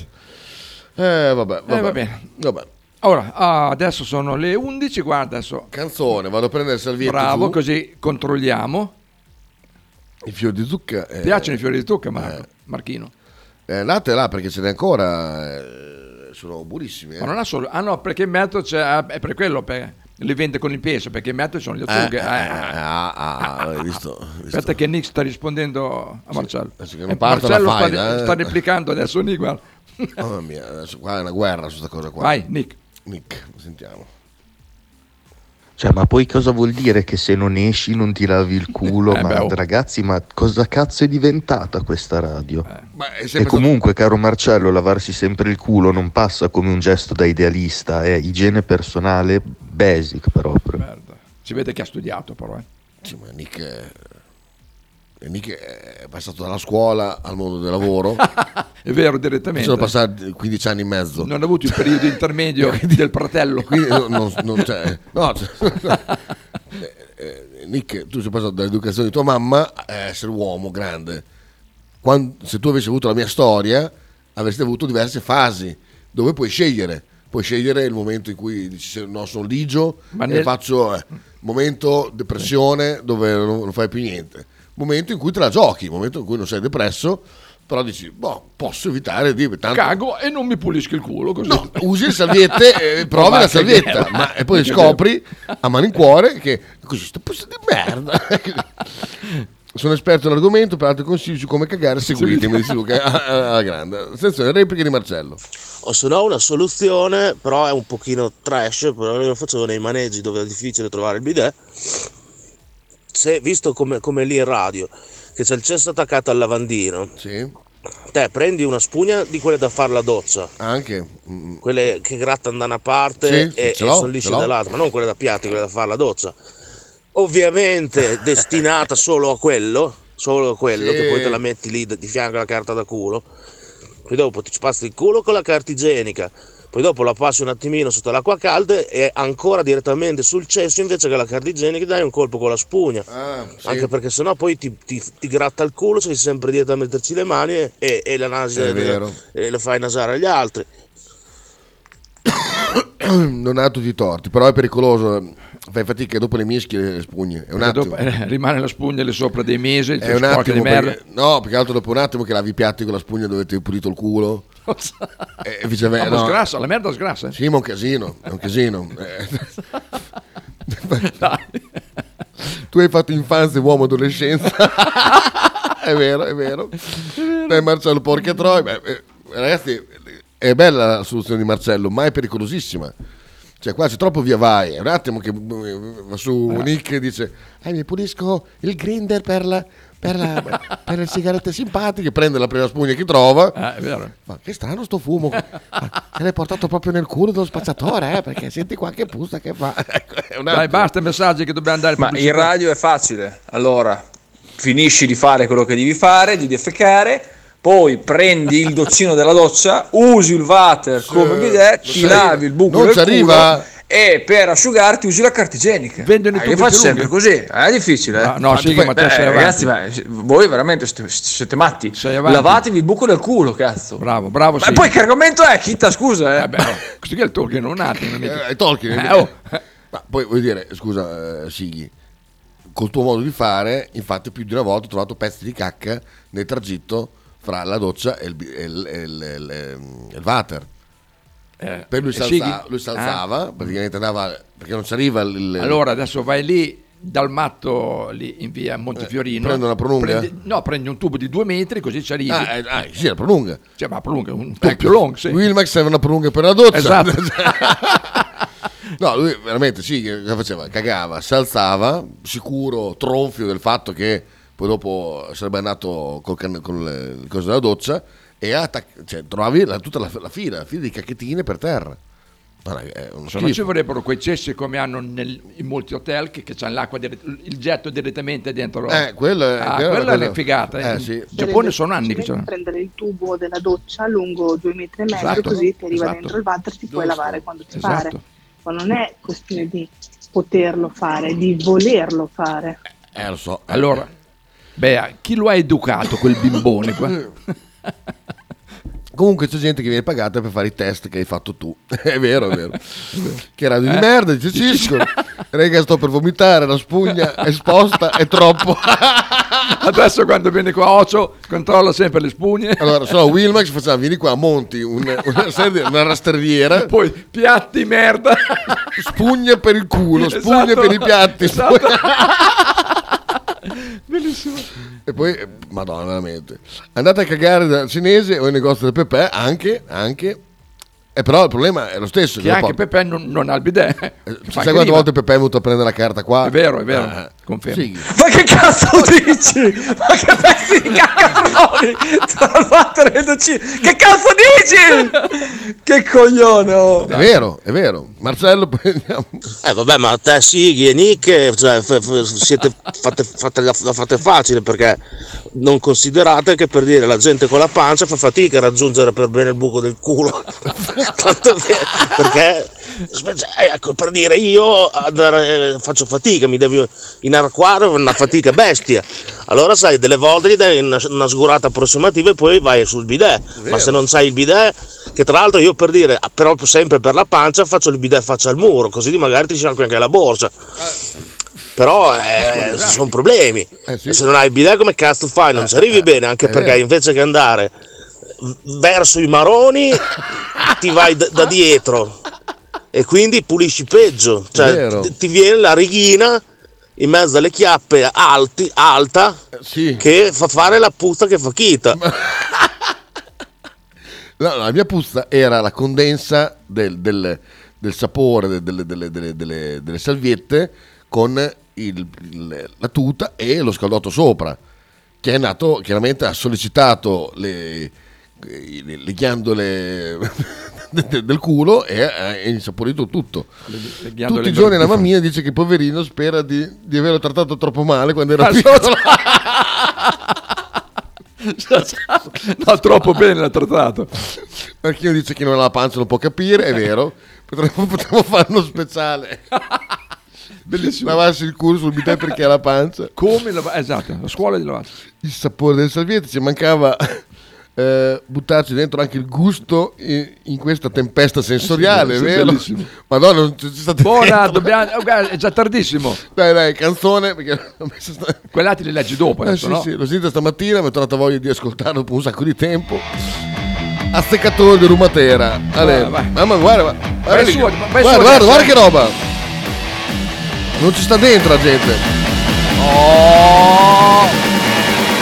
Eh, vabbè, vabbè. Eh, va bene. Vabbè. Ora, adesso sono le undici, guarda adesso. Canzone, vado a prendere il salvietto. Bravo, giù. Così controlliamo. I fiori di zucca eh, piacciono i fiori di zucca Marco, eh, Marchino eh, latte là perché ce n'è ancora eh, sono buonissimi eh. Ma non ha solo ah no perché in mezzo c'è è per quello per, li vende con il peso perché in mezzo ci sono le acciughe eh, eh, ah, ah, ah, hai visto, visto aspetta che Nick sta rispondendo a Marcello sì, che non parto Marcello la faida, sta, eh. sta replicando adesso Nick guarda mamma mia adesso qua è una guerra su questa cosa qua vai Nick Nick sentiamo. Cioè, ma poi cosa vuol dire che se non esci non ti lavi il culo? Eh, ma beh, ragazzi, ma cosa cazzo è diventata questa radio? Eh, ma è e comunque, stato... caro Marcello, lavarsi sempre il culo non passa come un gesto da idealista, è igiene personale basic proprio. Merda. Si vede che ha studiato però, eh. Sì, ma Nick è... Nick è passato dalla scuola al mondo del lavoro. È vero, direttamente. Sono passati quindici anni e mezzo. Non ha avuto il periodo intermedio del fratello. Quindi non, non c'è. No, eh, eh, Nick, tu sei passato dall'educazione di tua mamma a essere uomo grande. Quando, se tu avessi avuto la mia storia, avresti avuto diverse fasi dove puoi scegliere. Puoi scegliere il momento in cui dici no, sono ligio, ma nel... e faccio eh, momento depressione dove non, non fai più niente. Momento in cui te la giochi, momento in cui non sei depresso. Però dici, boh, posso evitare di... Tanto... Cago e non mi pulisco il culo. Così. No, usi le salviette, eh, provi la salvietta, che... ma, e poi scopri a malincuore che così sta puzza di merda. Sono esperto dell'argomento, peraltro consigli su come cagare, seguitemi, dice Luca, alla grande. Attenzione, repliche di Marcello. O se no una soluzione, però è un pochino trash, però io lo facevo nei maneggi dove è difficile trovare il bidet, se, visto come, come lì in radio. Che c'è il cesso attaccato al lavandino. Sì. Te prendi una spugna di quelle da fare la doccia. Anche. Mm. Quelle che grattano da una parte sì, e, e sono lisce dall'altra, ma non quelle da piatti, quelle da fare la doccia. Ovviamente destinata solo a quello, solo a quello, sì. Che poi te la metti lì di fianco alla carta da culo. Poi dopo ti passi il culo con la carta igienica. Poi dopo la passi un attimino sotto l'acqua calda e ancora direttamente sul cesso invece che la carta igienica dai un colpo con la spugna. Ah, sì. Anche perché sennò poi ti, ti, ti gratta il culo, sei sempre dietro a metterci le mani e, e la nasi, la, e le fai nasare agli altri. Non ha tutti i torti, però è pericoloso. Fai fatica e dopo le mischie le spugne. È un attimo. Dopo, eh, rimane la spugna lì sopra dei mesi. È un attimo di merda. Perché, no, perché altro dopo un attimo che lavi i piatti con la spugna dove ti hai pulito il culo. E viceversa. No, sgrassa, la merda sgrassa. Eh? Sì, ma è un casino, è un casino. Dai. tu hai fatto infanzia, uomo, adolescenza. È vero, è vero. Beh, Marcello, porca troia. Beh, ragazzi, è bella la soluzione di Marcello, ma è pericolosissima. Cioè, qua c'è troppo via vai. È un attimo che va su ah. Nick e dice: ah, mi pulisco il grinder per la... Per, la, per le sigarette simpatiche, prende la prima spugna che trova. Ah, è vero. Ma che strano sto fumo, ma te l'hai portato proprio nel culo dello spazzatore, eh? Perché senti qua che puzza che fa. Dai, basta i messaggi che dobbiamo andare. Ma in radio è facile. Allora finisci di fare quello che devi fare, di defecare, poi prendi il doccino della doccia, usi il water come bidet, ti lavi il buco del culo e per asciugarti usi la carta igienica. Vendono i ah, io faccio sempre così, eh, è difficile, eh? No, no, Shigi, ma te beh, sei ragazzi, ma, voi veramente siete, siete matti. Lavatevi il buco del culo, cazzo. Bravo, bravo. Ma sì. Poi che argomento è? Kita, scusa, eh. Vabbè, no. Così che è il Tolkien, un attimo. Eh, è Tolkien. Eh, oh. Ma poi vuol dire, scusa, Shigi, col tuo modo di fare, infatti più di una volta ho trovato pezzi di cacca nel tragitto fra la doccia e il, il, il, il, il water. Eh, per lui, salza, lui salzava, ah. praticamente andava perché non ci arriva il... Allora adesso vai lì dal matto lì in via Montefiorino, eh, prendo una prolunga, prendi, no prendi un tubo di due metri così ci arrivi. Ah, eh, ah sì, la prolunga, cioè ma prolunga un tubo ecco, più long, sì. Wilmax serve una prolunga per la doccia, esatto. No, lui veramente sì, che faceva, cagava, salzava sicuro, tronfio del fatto che poi dopo sarebbe andato col can- con il coso della doccia e attac- cioè, trovavi la, tutta la, la fila la fila di cacchettine per terra. Non ci vorrebbero quei cessi come hanno nel, in molti hotel che, che c'hanno l'acqua dirett- il getto direttamente dentro, eh, quello è, ah, quello quella è una figata, eh, eh. Sì. In Giappone sono anni che c'è. Prendere il tubo della doccia lungo due metri e mezzo, esatto, così ti arriva, esatto, dentro il water, ti puoi lavare quando ti, esatto, pare. Ma non è questione di poterlo fare, di volerlo fare, eh, lo so. Allora Bea, chi lo ha educato quel bimbone qua? Comunque c'è gente che viene pagata per fare i test che hai fatto tu. È vero, è vero. Che radio di eh? merda, dice Cisco. Rega, sto per vomitare, la spugna è esposta, è troppo. Adesso quando viene qua Ocio controlla sempre le spugne. Allora, sono Wilmax, facciamo, vieni qua, monti un, una, serie, una rasterriera. Poi piatti merda. Spugna per il culo, spugna, esatto, per i piatti. Esatto. Bellissimo. E poi, madonna, veramente andate a cagare dal cinese o il negozio del Pepe, anche, anche. E però il problema è lo stesso, che anche Pepe non, non ha il bidet. Sai quante volte Pepe è venuto a prendere la carta qua? È vero, è vero, ah, confermo, sì. Ma che cazzo dici? Ma che pezzi di caccaroni tra il water e il docino. Che cazzo dici? Che coglione, oh. È vero, è vero. Marcello, prendiamo. Eh vabbè, ma te Shigi e Nick, cioè, f- f- siete fate, fate, la fate facile, perché non considerate che, per dire, la gente con la pancia fa fatica a raggiungere per bene il buco del culo. Tanto che, perché, ecco, per dire, io andare, faccio fatica, mi devo inarcuare, una fatica bestia. Allora sai, delle volte gli dai una, una sgurata approssimativa e poi vai sul bidet. Vero. Ma se non c'hai il bidet, che tra l'altro io, per dire, però sempre per la pancia faccio il bidet faccia al muro, così magari ti sciacqui anche la borsa. Però eh, sono problemi. Eh sì. E se non hai il bidet come cazzo fai? Non eh, ci arrivi eh, bene, anche eh, perché eh. invece che andare verso i maroni ti vai da, da dietro e quindi pulisci peggio, cioè ti, ti viene la righina in mezzo alle chiappe alti, alta, eh, sì, che fa fare la puzza che fa Kita. Ma... no, la mia puzza era la condensa del, del, del sapore delle, delle, delle, delle, delle salviette con il, la tuta e lo scaldotto sopra, che è nato chiaramente, ha sollecitato le le ghiandole del culo e ha insaporito tutto. Le, le tutti i giorni la mamma mia dice che il poverino spera di, di averlo trattato troppo male quando era ah, piccolo. No, troppo bene l'ha trattato. Perché io dice che non ha la pancia non può capire, è vero. Potremmo, potremmo fare uno speciale. Bellissimo. Lavarsi il culo sul bidet perché ha la pancia. Come la, esatto, la scuola di lavarsi. Il sapore del salviette, ci mancava... Eh, buttarci dentro anche il gusto in, in questa tempesta sensoriale, eh sì, vero? Bellissimo. Madonna, non c'è stato buona, dobbiamo, è già tardissimo. Dai, dai, canzone, perché sta... quella te le leggi dopo, eh, adesso, sì, no? Sì, l'ho sentita stamattina, mi è tornata voglia di ascoltarlo dopo un sacco di tempo. Azzeccatore di Rumatera. Allora, vai, vai. Mamma, guarda, guarda, guarda, su, guarda, guarda, guarda che roba. Non ci sta dentro la gente.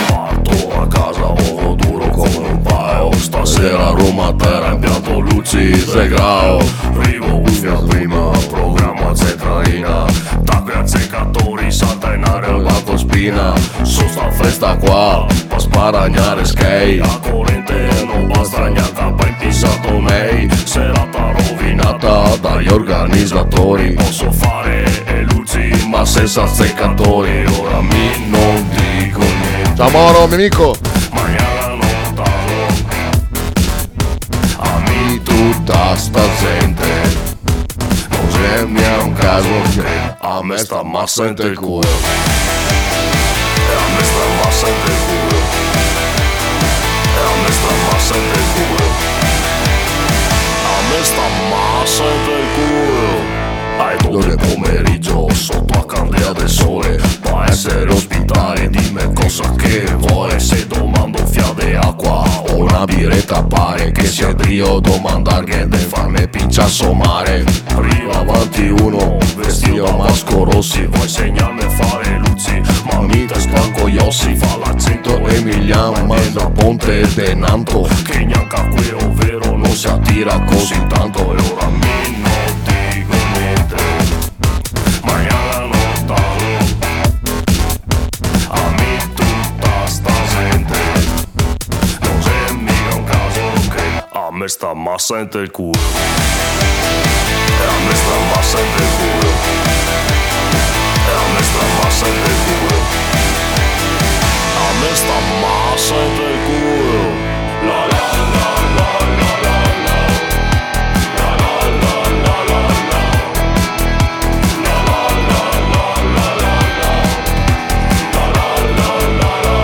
Parto a casa, ovo duro come un pao. Stasera Roma terra, impianto Luzzi, tre grau. Rivo, uffia prima, programma centralina. Tacque azzeccatori, salta in aria il battospina. Su sta festa qua, pa' sparagnare skate. La corrente non basta, neanche a pentissato mei. Serata rovinata dagli organizzatori. Posso fare e Luzzi, ma senza azzeccatori. Ora mi non dico niente. Ciao Moro, mio amico. Magnana lontano. Ami tutta sta gente. Mi è un caso che a me sta massa in te il culo. E a me sta massa in te il culo. E a me sta massa in te il culo. A me sta massa in te il culo. Ai due del pomeriggio sotto a candela del sole. Pa' essere ospitale di me cosa che vuole. Se domando fiade acqua o una biretta pare. Che sia Dio domandar che de farme pincia sommare. Arriva avanti uno vestito a masco rossi. Vuoi segnarmi a fare Luzzi, ma mi te spanco Iossi. Fa l'accento emiliano ma è da Ponte de Nanto. Che gnanca qui ovvero non si attira così tanto. E ora mi non dico niente. A me sta massa in te il culo. E a me sta massa in te il culo. E a me sta massa in te il culo. A me sta massa in te il culo. La la la la la la la. La la la la la la. La la la la la la la. La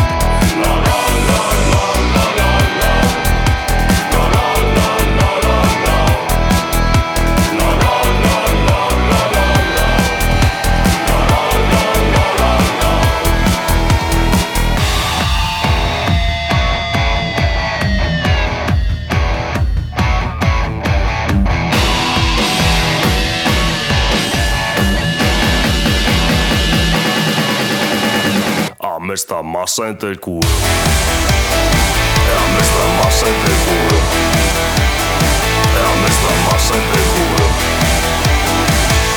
la la la la la. La la la la la la. A me sta massa in te il culo. E a me sta massa in te il culo. E a me sta massa in te il culo.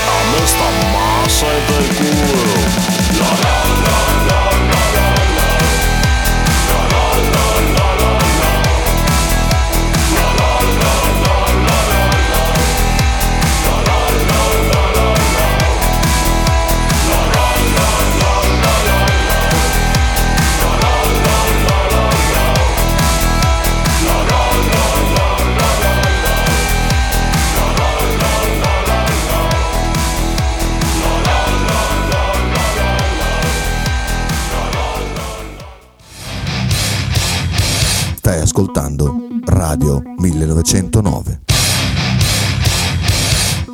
A me sta massa in te il culo. La la la la la la la. La la la la la la. La la la la la la la. La la la la la la. La la la la la la. Stai ascoltando Radio millenovecentonove.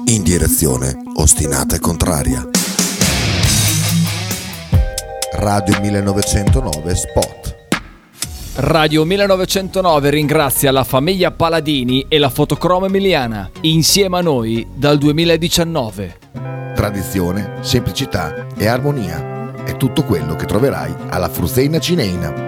In direzione ostinata e contraria. Radio millenovecentonove Spot. Radio millenovecentonove ringrazia la famiglia Paladini e la Fotocrom Emiliana, insieme a noi dal duemiladiciannove. Tradizione, semplicità e armonia è tutto quello che troverai alla Furzeina Cineina.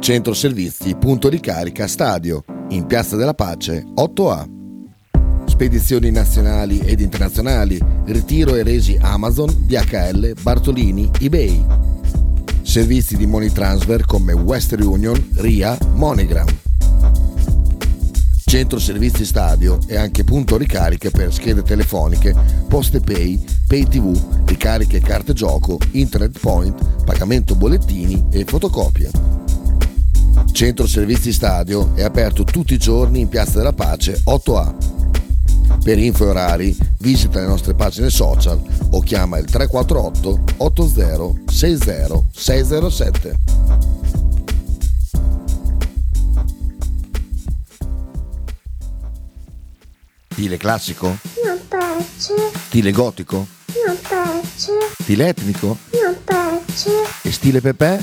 Centro Servizi Punto Ricarica Stadio, in Piazza della Pace otto A. Spedizioni nazionali ed internazionali, ritiro e resi Amazon, D H L, Bartolini, eBay. Servizi di money transfer come Western Union, R I A, MoneyGram. Centro Servizi Stadio è anche punto ricariche per schede telefoniche, poste pay, pay tv, ricariche carte gioco, internet point, pagamento bollettini e fotocopie. Centro Servizi Stadio è aperto tutti i giorni in Piazza della Pace otto A. Per info e orari visita le nostre pagine social o chiama il tre quattro otto otto zero sei zero sei zero sette. Stile classico? Non piace. Stile gotico? Non piace. Stile etnico? Non piace. E stile Pepe?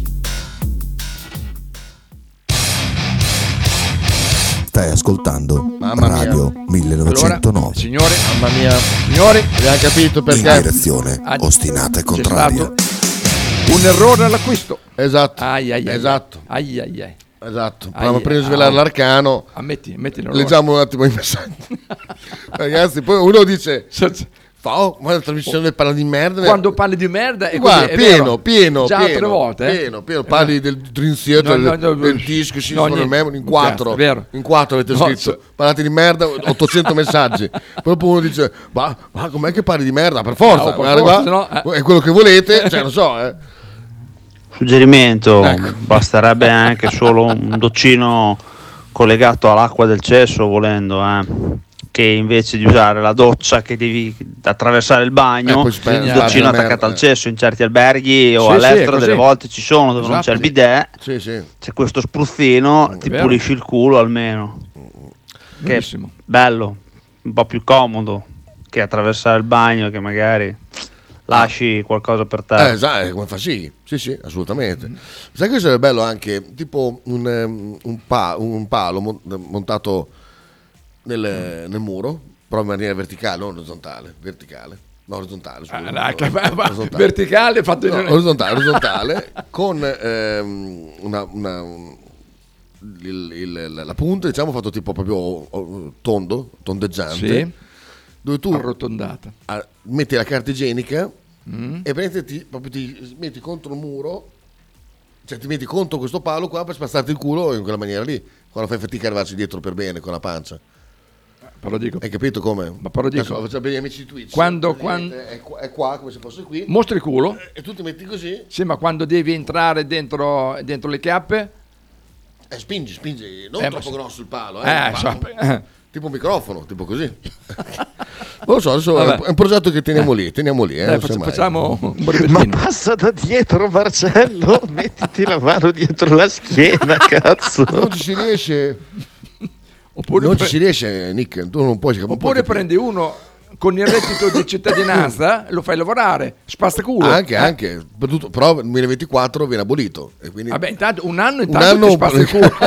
Stai ascoltando mamma Radio mia. millenovecentonove. Allora, signore, mamma mia, signori, abbiamo capito perché. In direzione ah, ostinata e contraria. Un errore all'acquisto. Esatto. Ai, ai, ai. Esatto. Ai, ai, ai. Esatto. Prima di svelare l'arcano. Ammetti, ammetti l'errore. Leggiamo un attimo i messaggi. Ragazzi, poi uno dice "Fao, ma la trasmissione parla di merda". Quando parli di merda è guarda, così, è pieno, vero. pieno, già pieno, altre volte, eh? pieno, pieno, parli eh. del Dream Theater, no, no, no, del disco, no, Cisco, no, memo, in quattro, vero. in quattro avete no, scritto, so. parlate di merda, ottocento messaggi. Proprio uno dice, ma, ma com'è che parli di merda? Per forza, no, forza no, eh. è quello che volete, cioè non so, eh. Suggerimento, ecco. Basterebbe anche solo un doccino collegato all'acqua del cesso, volendo, eh. che invece di usare la doccia che devi attraversare il bagno, eh, spegnare, il doccino attaccato al cesso in certi alberghi o sì, all'estero sì, delle volte ci sono dove esatto, non c'è il bidet, sì, sì. c'è questo spruzzino, ti vero. pulisci il culo almeno. Bellissimo. Che bello, un po' più comodo che attraversare il bagno che magari lasci qualcosa per te. Eh, esatto, come fa sì, sì, sì, assolutamente. Mm. Sai che sarebbe bello anche tipo un, un, pa, un palo montato Nel, nel muro, però in maniera verticale, non orizzontale, verticale, no orizzontale, scusa, ah, no, orizzontale. verticale fatto no, in orizzontale, orizzontale con ehm, una, una un, il, il, la punta, diciamo, fatto tipo proprio tondo, tondeggiante, sì. dove tu arrotondata a, metti la carta igienica mm. e prendi, ti, proprio ti metti contro il muro, cioè ti metti contro questo palo qua per spazzarti il culo in quella maniera lì, quando fai fatica a arrivarci dietro per bene con la pancia. Però dico. Hai capito come? Ma però dico. Adesso, facciamo gli amici di Twitch. Quando, quando è, qua, è qua, come se fosse qui. Mostri il culo. E tu ti metti così. Sì, ma quando devi entrare dentro, dentro le chiappe. Eh, spingi, spingi. Non eh, troppo ma... grosso il palo. Eh, eh, il palo. So. Tipo un microfono, tipo così. Non lo so, adesso vabbè. È un progetto che teniamo lì. Teniamo lì. Eh, Dai, facciamo, facciamo un borbettino. Ma passa da dietro, Marcello. Mettiti la mano dietro la schiena, cazzo. Non ci si riesce. Oppure non ci si riesce, Nick, tu non puoi. Oppure prendi uno con il reddito di cittadinanza, lo fai lavorare, spasta culo. Anche, eh? anche, però nel duemilaventiquattro viene abolito. E quindi vabbè, intanto un anno intanto ti spasta culo.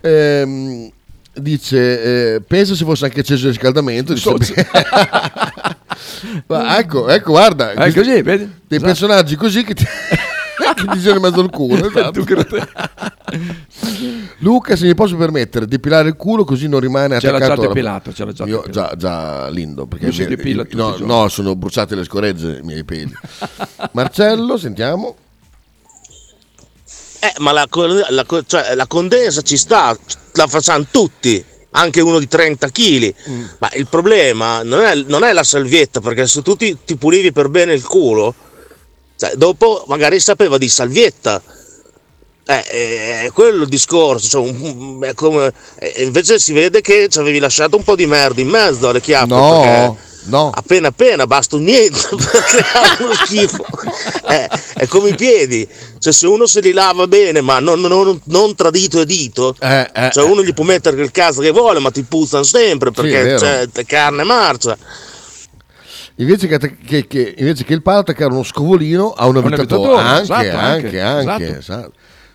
ehm, dice, eh, penso se fosse anche acceso il riscaldamento. So, dice, ma ecco, ecco, guarda. È così, vedi? Dei esatto. personaggi così che ti... che ti sono in mezzo al culo. Esatto. Luca, se mi posso permettere, depilare il culo così non rimane c'era attaccato. Già depilato, c'era già depilato. Io già, già lindo, perché mi, depila tutti no, i no, sono bruciate le scoregge i miei peli. Marcello, sentiamo. Eh, ma la, la, cioè, la condensa ci sta, la facciamo tutti, anche uno di trenta chili. Mm. Ma il problema non è, non è la salvietta, perché se tu ti, ti pulivi per bene il culo, cioè, dopo magari sapeva di salvietta. Eh, è quello il discorso, cioè, è come, invece si vede che ci avevi lasciato un po' di merda in mezzo alle chiappe, no, no. appena appena basta un niente per creare uno schifo. eh, è come i piedi, cioè, se uno se li lava bene ma non, non, non tra dito e dito, eh, eh, cioè, uno gli può mettere il cazzo che vuole ma ti puzzano sempre perché sì, c'è cioè, carne marcia. Invece che, che, che, invece che il palo attaccare uno scovolino a un avvitatore, anche, esatto, anche, anche, anche esatto. Esatto.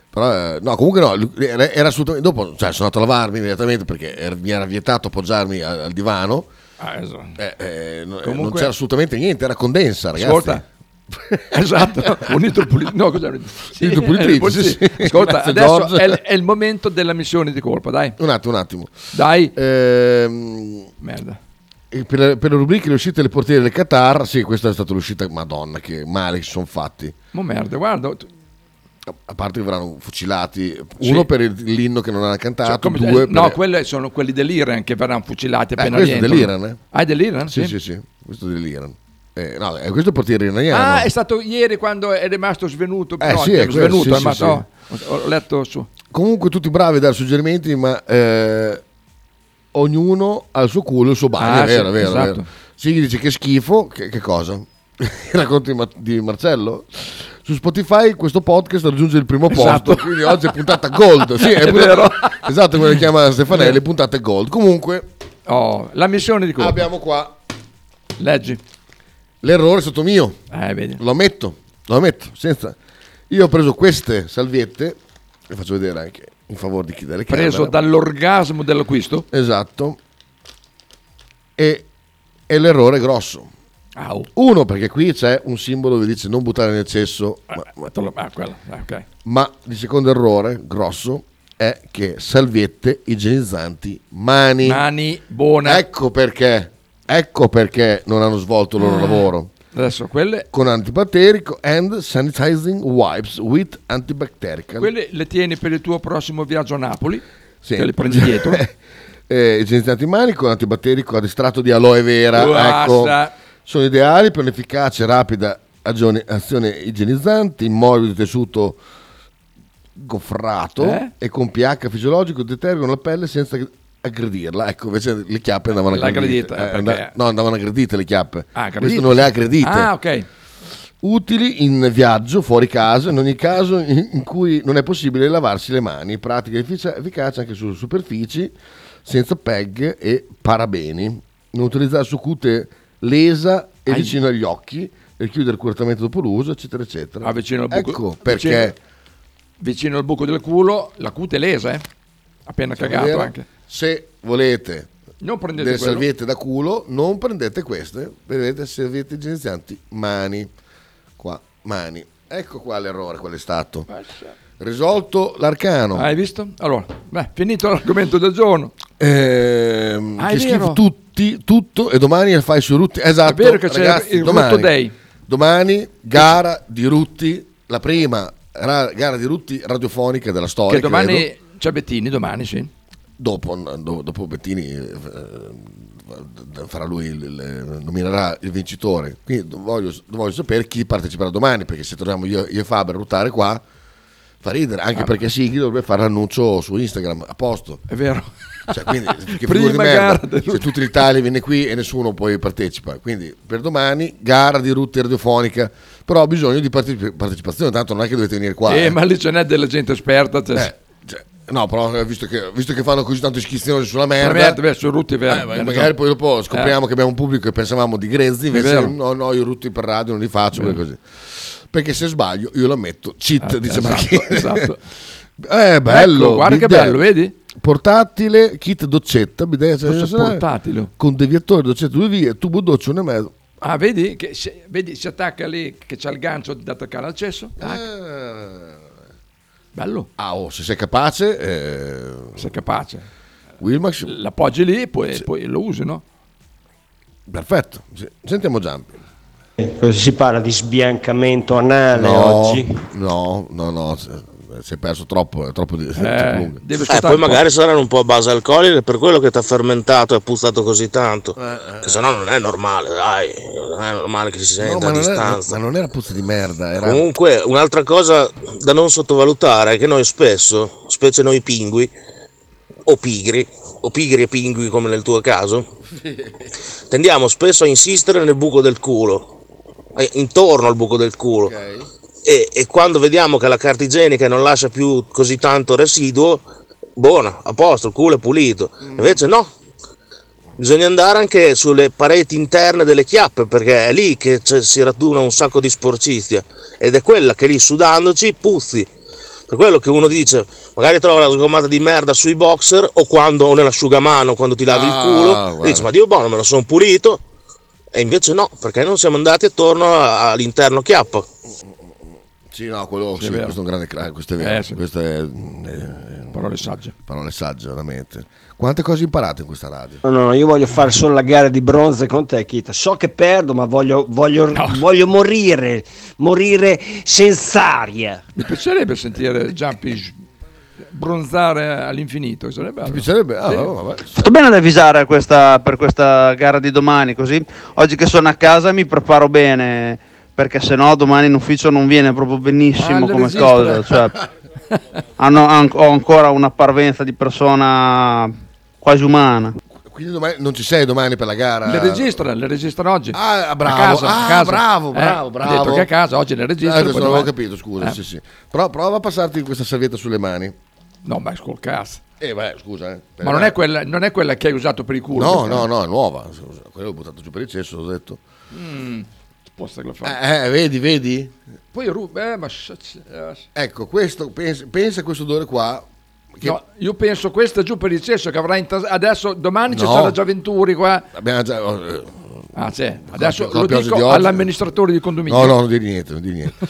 Però, no, comunque no, era assolutamente dopo, cioè sono andato a lavarmi immediatamente perché mi era vietato appoggiarmi al, al divano. Ah, esatto. eh, eh, comunque... Non c'era assolutamente niente, era condensa, ragazzi. Ascolta. Esatto, un idropulito. No, cos'è? Sì, idropulito. Sì, sì. Ascolta, adesso è, è il momento della missione di colpa, dai. Un attimo, un attimo. Dai. Ehm... Merda. E per, per le rubriche le uscite del portiere del Qatar, sì, questa è stata l'uscita, madonna, che male che sono fatti. Ma merda, guarda. a parte che verranno fucilati, uno sì. per il, l'inno che non hanno cantato, cioè, due eh, per... no, quelli sono quelli dell'Iran che verranno fucilati appena eh, questo dell'Iran, eh? Ah, è dell'Iran? Sì, sì, sì, sì. Questo dell'Iran. Eh, no, questo è il portiere iraniano. Ah, è stato ieri quando è rimasto svenuto. Eh, no, sì, è quello, svenuto, sì, ma sì, no, sì. Ho letto su. Comunque tutti bravi a dare suggerimenti, ma eh, ognuno ha il suo culo, il suo bagno, ah, è vero, sì, vero, esatto. vero. Sì, dice che schifo, che, che cosa? I racconti di Marcello. Su Spotify questo podcast raggiunge il primo esatto. posto, quindi oggi è puntata gold. Sì, è, è puntata... vero. Esatto, come chiama Stefanelli, puntate gold. Comunque, oh, la missione di cui abbiamo qua. Leggi. L'errore è stato mio, eh, vedi. Lo ammetto, lo ammetto, senza. Io ho preso queste salviette, le faccio vedere anche in favore di chi delle camere. Preso dall'orgasmo dell'acquisto? Esatto. E, e l'errore è grosso. Au. Uno, perché qui c'è un simbolo che dice non buttare nel cesso. Ah, ma, ma, ah, quello, ah, okay. Ma il secondo errore grosso è che salviette igienizzanti mani. Mani buona. Ecco perché. Ecco perché non hanno svolto il loro ah, lavoro. Adesso quelle con antibatterico and sanitizing wipes with antibatterical. Quelle le tieni per il tuo prossimo viaggio a Napoli. Sì. Te le prendi dietro. eh, igienizzanti in mani con antibatterico ad estratto di aloe vera. Uassa. Ecco. Sono ideali per l'efficace e rapida azione, azione igienizzante in morbido tessuto goffrato eh? e con pH fisiologico deteriorano la pelle senza aggredirla. Ecco, invece le chiappe andavano aggredite, eh, and- no andavano aggredite le chiappe, ah, questo non le ha aggredite. Ah, ok. Utili in viaggio, fuori casa, in ogni caso in, in cui non è possibile lavarsi le mani. Pratica efficace anche su superfici senza P E G e parabeni. Non utilizzare su cute lesa e Ai. vicino agli occhi, e chiudere correttamente dopo l'uso, eccetera eccetera. Ah, vicino al buco, ecco perché vicino, vicino al buco del culo la cute è lesa, eh? Appena C'è cagato vedere. anche. Se volete non prendete delle quello. salviette da culo, non prendete queste, vedete salviette igienizzanti mani. Qua, mani. Ecco qua l'errore, qual è stato. Risolto l'arcano. Hai visto? Allora, beh, finito l'argomento del giorno. Ehm, ah, che schifo tutti, tutto e domani fai su Rutti. Esatto. È vero che ragazzi, c'è il domani, Rutto Day. Domani gara di Rutti, la prima ra- gara di Rutti radiofonica della storia. Che domani credo. C'è Bettini, domani sì. Dopo, dopo Bettini eh, farà lui il, il, nominerà il vincitore. Quindi voglio, voglio sapere chi parteciperà domani, perché se troviamo io, io e Faber a ruttare qua fa ridere, anche ah, perché Shigi dovrebbe fare l'annuncio su Instagram a posto. È vero. Cioè, quindi, che prima di merda, gara se tutta l'Italia viene qui e nessuno poi partecipa. Quindi per domani gara di route radiofonica, però ho bisogno di partecipa- partecipazione, tanto non è che dovete venire qua. Eh, eh. Ma lì ce n'è della gente esperta. Cioè. Eh. No, però visto che, visto che fanno così tanto schizzinosi sulla merda, merda beh, su Rutti per, eh, per magari poi dopo scopriamo eh. che abbiamo un pubblico e pensavamo di grezzi, invece no, no, io Rutti per radio non li faccio perché, così. Perché se sbaglio io lo ammetto, cheat, ah, dice esatto, esatto. Eh, bello, ecco, guarda bidet, che bello, vedi? Portatile, kit doccetta, bidet, cioè, portatile con deviatore, doccetta due vie, tubo doccia uno e mezzo. Ah, vedi? Che se, vedi, si attacca lì che c'ha il gancio da attaccare al cesso. Ah. Bello. Ah, oh, se sei capace, eh... sei capace. Wilmax l'appoggi lì e poi, poi lo usi, no? Perfetto. Sentiamo Giampi. Cosa si parla di sbiancamento anale no, oggi? No, no, no, si è perso troppo, è troppo di... eh, deve eh, poi magari po'. saranno un po' a base alcolica per quello che ti ha fermentato e puzzato così tanto. Eh, eh. Se no non è normale, dai, non è normale che si senta no, a distanza. Era, ma non era puzza di merda, era... Comunque un'altra cosa da non sottovalutare è che noi spesso, specie noi pingui o pigri, o pigri e pingui come nel tuo caso, tendiamo spesso a insistere nel buco del culo, intorno al buco del culo. Okay. E, e quando vediamo che la carta igienica non lascia più così tanto residuo, buona, a posto, il culo è pulito. Invece no, bisogna andare anche sulle pareti interne delle chiappe, perché è lì che si raduna un sacco di sporcizia ed è quella che lì sudandoci puzzi. Per quello che uno dice, magari trova la sgommata di merda sui boxer o quando o nell'asciugamano quando ti lavi ah, il culo, guarda. Dici ma Dio buono, me lo sono pulito, e invece no, perché non siamo andati attorno all'interno chiappa. Sì, no, quello, sì, sì, questo è un grande crack, questo è vero. Eh, sì. Questo è, eh, parole sagge. Parole sagge, veramente. Quante cose imparate in questa radio? No, no, io voglio fare solo la gara di bronzo con te, Kita. So che perdo, ma voglio, voglio, no. voglio morire, morire senza aria. Mi piacerebbe sentire Giampi bronzare all'infinito, sarebbe bello. Ti piacerebbe? Ah, sì. No, vabbè. Fatto bene ad avvisare questa, per questa gara di domani, così oggi che sono a casa mi preparo bene, perché sennò domani in ufficio non viene proprio benissimo ah, come resiste. cosa, cioè, hanno, an- ho ancora una parvenza di persona quasi umana. Quindi domani, non ci sei domani per la gara? Le registrano, le registrano oggi. Ah, bravo, a casa, ah, a casa. bravo, bravo, eh, bravo. Ha detto che a casa oggi le registrano. Ah, questo non avevo capito, scusa, eh. sì, sì. Però prova a passarti questa salvietta sulle mani. No, ma è col cazzo. Eh, beh, scusa. Eh, ma non è, quella, non è quella che hai usato per il culo? No, no, no, è nuova. Quella l'ho buttata giù per il cesso, l'ho detto. Mm. Eh, eh, vedi, vedi? Poi eh, ma... Ecco, questo, pensa, pensa a questo odore qua. Che... No, io penso questa giù per il cesso che avrà in tas- adesso domani no. c'è la Giaventuri qua. Abbiamo già ah, c'è. Adesso lo dico di all'amministratore di condominio. No, no, non dire niente, non dire niente.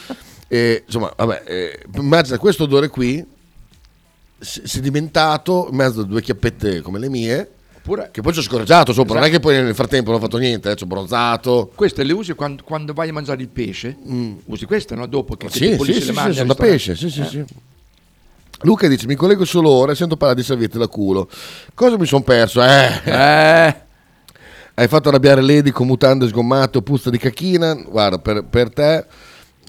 eh, insomma, vabbè, eh, immagina questo odore qui sedimentato in mezzo a due chiappette come le mie. Pure. Che poi ci ho scoraggiato sopra, esatto. Non è che poi nel frattempo non ho fatto niente, eh, ci ho bronzato. Queste le usi quando, quando vai a mangiare il pesce? Mm. Usi queste, no? Dopo che, sì, che ti pulisci sì, le mani. Sì, sono da pesce, sì, eh. sì, sì. Luca dice, mi collego solo ora e sento parlare di salviette da culo. Cosa mi sono perso? Eh. eh! Hai fatto arrabbiare Lady con mutande sgommate o puzza di cacchina? Guarda, per, per te,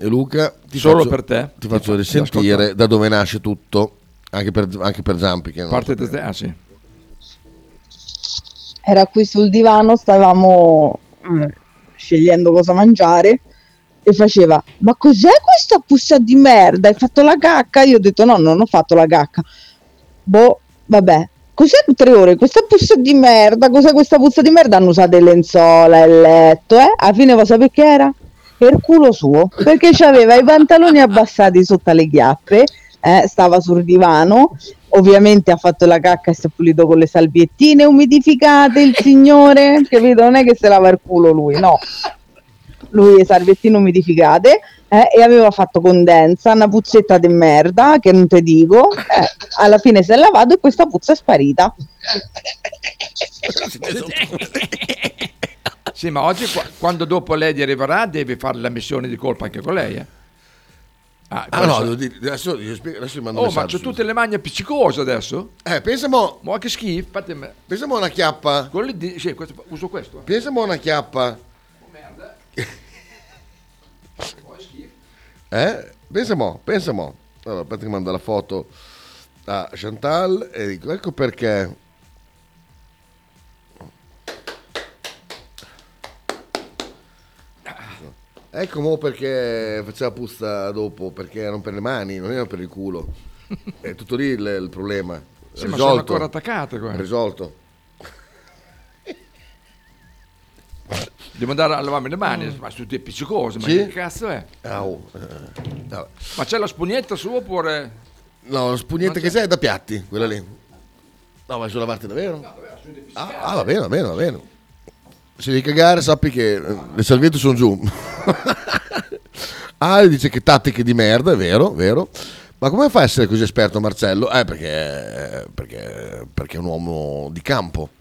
Luca, ti solo faccio, per te. Ti faccio risentire da dove nasce tutto, anche per, anche per Giampi. Che non parte da te, ah sì. Era qui sul divano, stavamo mm, scegliendo cosa mangiare e faceva, ma cos'è questa puzza di merda? Hai fatto la cacca? Io ho detto no, non ho fatto la cacca. Boh, vabbè, cos'è tre ore? Questa puzza di merda, cos'è questa puzza di merda? Hanno usato le lenzuola, il letto, eh? Alla fine cosa perché era? Per culo suo, perché aveva i pantaloni abbassati sotto le chiappe, eh? Stava sul divano. Ovviamente ha fatto la cacca e si è pulito con le salviettine umidificate il signore, capito? Non è che se lava il culo lui, no. Lui le salviettine umidificate eh, e aveva fatto condensa, una puzzetta di merda, che non te dico. Eh, alla fine si è lavato e questa puzza è sparita. Sì, ma oggi quando dopo lei arriverà deve fare la missione di colpa anche con lei, eh? Ah, ah no, devo dire, adesso, adesso mi mando oh, un messaggio. Oh, ma c'ho tutte le mani appiccicose adesso? Eh, pensiamo... Ma che schifo, fatemi... Pensiamo a una chiappa. Quello di... Sì, questo, uso questo. Eh. Pensiamo a una chiappa. Oh, merda. Poi schifo. Eh? Pensiamo, pensiamo. Allora, aspetta che mando la foto a Chantal e dico, ecco perché... Ecco mo perché faceva puzza dopo, perché erano per le mani, non erano per il culo. È tutto lì il, il problema. Sì, risolto. Ma sono ancora attaccate qua. Risolto. Devo andare a lavarmi le mani, mm. ma sono tutte appiccicose, ma sì? Che cazzo è? Au. Ma c'è la spugnetta su oppure? No, la spugnetta che c'è è da piatti, quella lì. No, ma sono lavate davvero? No, davvero, sono ah, ah, va bene, va bene, va bene. Se devi cagare sappi che le salviette sono giù. Ale ah, dice che tattiche di merda, è vero, vero. Ma come fa a essere così esperto Marcello? Eh, perché, perché, perché è un uomo di campo.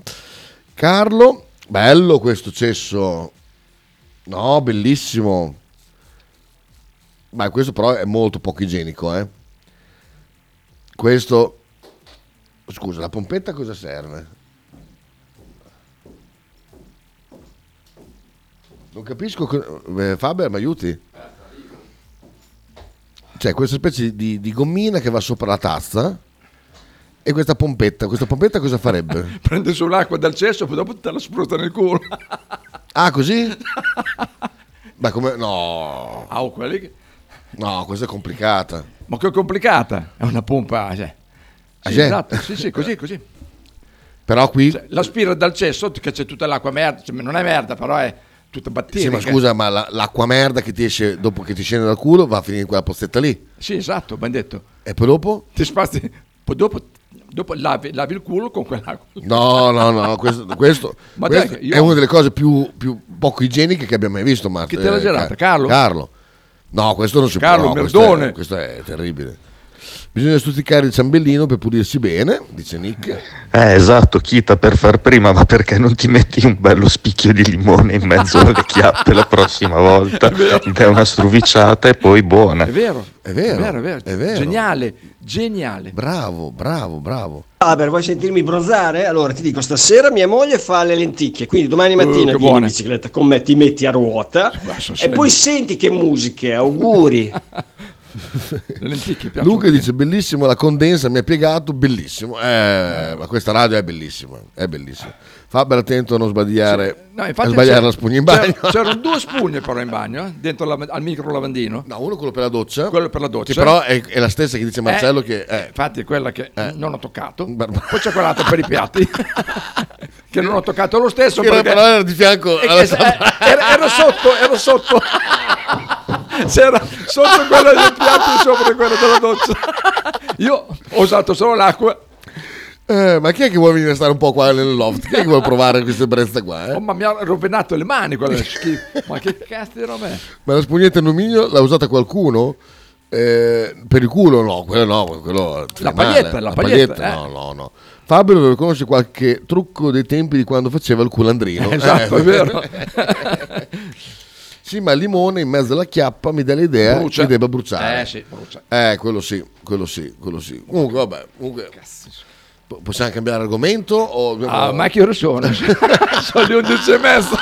Carlo, bello questo cesso. No, bellissimo. Ma questo però è molto poco igienico, eh. Questo... Scusa, la pompetta cosa serve? Non capisco, eh, Faber, mi aiuti? C'è questa specie di, di gommina che va sopra la tazza e questa pompetta, questa pompetta cosa farebbe? Prende sull'acqua dal cesso e poi dopo te la spruzza nel culo. Ah, così? Ma come? No. Ah, quelli che... No, questa è complicata. Ma che è complicata? È una pompa, cioè. Sì, ah, esatto, sì, sì, così, così. Però qui... Cioè, l'aspira dal cesso che c'è tutta l'acqua merda, cioè, non è merda però è... Tutta batteria. Sì, ma scusa, ma la, l'acqua merda che ti esce dopo che ti scende dal culo va a finire in quella pozzetta lì. Sì, esatto, ben detto. E poi dopo? Ti spasti, poi dopo, dopo lavi, lavi il culo con quell'acqua. No, no, no, questo, questo, ma questo dai, io... è una delle cose più, più poco igieniche che abbiamo mai visto, Marta. Che te l'ha eh, girata, Carlo? Carlo. No, questo non si Carlo, può. Carlo, no, perdone. Questo è, questo è terribile. Bisogna stuzzicare il ciambellino per pulirsi bene, dice Nick. Eh, esatto, Kita, per far prima, ma perché non ti metti un bello spicchio di limone in mezzo alle chiappe la prossima volta? È una strovicciata e poi buona. È vero, è vero, è vero, è vero. È vero. Geniale, geniale. Bravo, bravo, bravo. Ah, per vuoi sentirmi bronzare? Allora ti dico, stasera mia moglie fa le lenticchie, quindi domani mattina uh, vieni in bicicletta con me, ti metti a ruota sì, e sempre. Poi senti che musiche, auguri. Luca dice bellissimo la condensa, mi ha piegato, bellissimo, eh, ma questa radio è bellissima, è bellissima. Faber attento a non sbagliare, no, a sbagliare la spugna in bagno. C'erano due spugne però in bagno, eh, dentro la, al micro lavandino. No, uno quello per la doccia, quello per la doccia. Che però è, è la stessa che dice Marcello eh, che è. Infatti è quella che eh. non ho toccato. Poi c'è quell'altra per i piatti che non ho toccato lo stesso. Perché perché era di fianco. Alla che, era, era sotto, era sotto. C'era sotto quella del piatto e sopra quella della doccia. Io ho usato solo l'acqua. Eh, ma chi è che vuole venire a stare un po' qua nel loft? Chi è che vuole provare queste brezze qua? Eh? Oh, ma mi ha rovinato le mani quella schifo. Ma che cazzo di roba è? Ma la spugnetta in alluminio l'ha usata qualcuno? Eh, per il culo no, quello no. Quello la paglietta, la paglietta. paglietta eh. No, no, no. Fabio conosce qualche trucco dei tempi di quando faceva il culandrino. Esatto, eh. È vero. Sì, ma il limone in mezzo alla chiappa mi dà l'idea Brucia. Che debba bruciare. Eh sì, brucia. Eh, quello sì, quello sì, quello sì. Comunque, vabbè, comunque... Possiamo cambiare argomento? O... Ah, ma che ore sono? Sono le undici e mezza.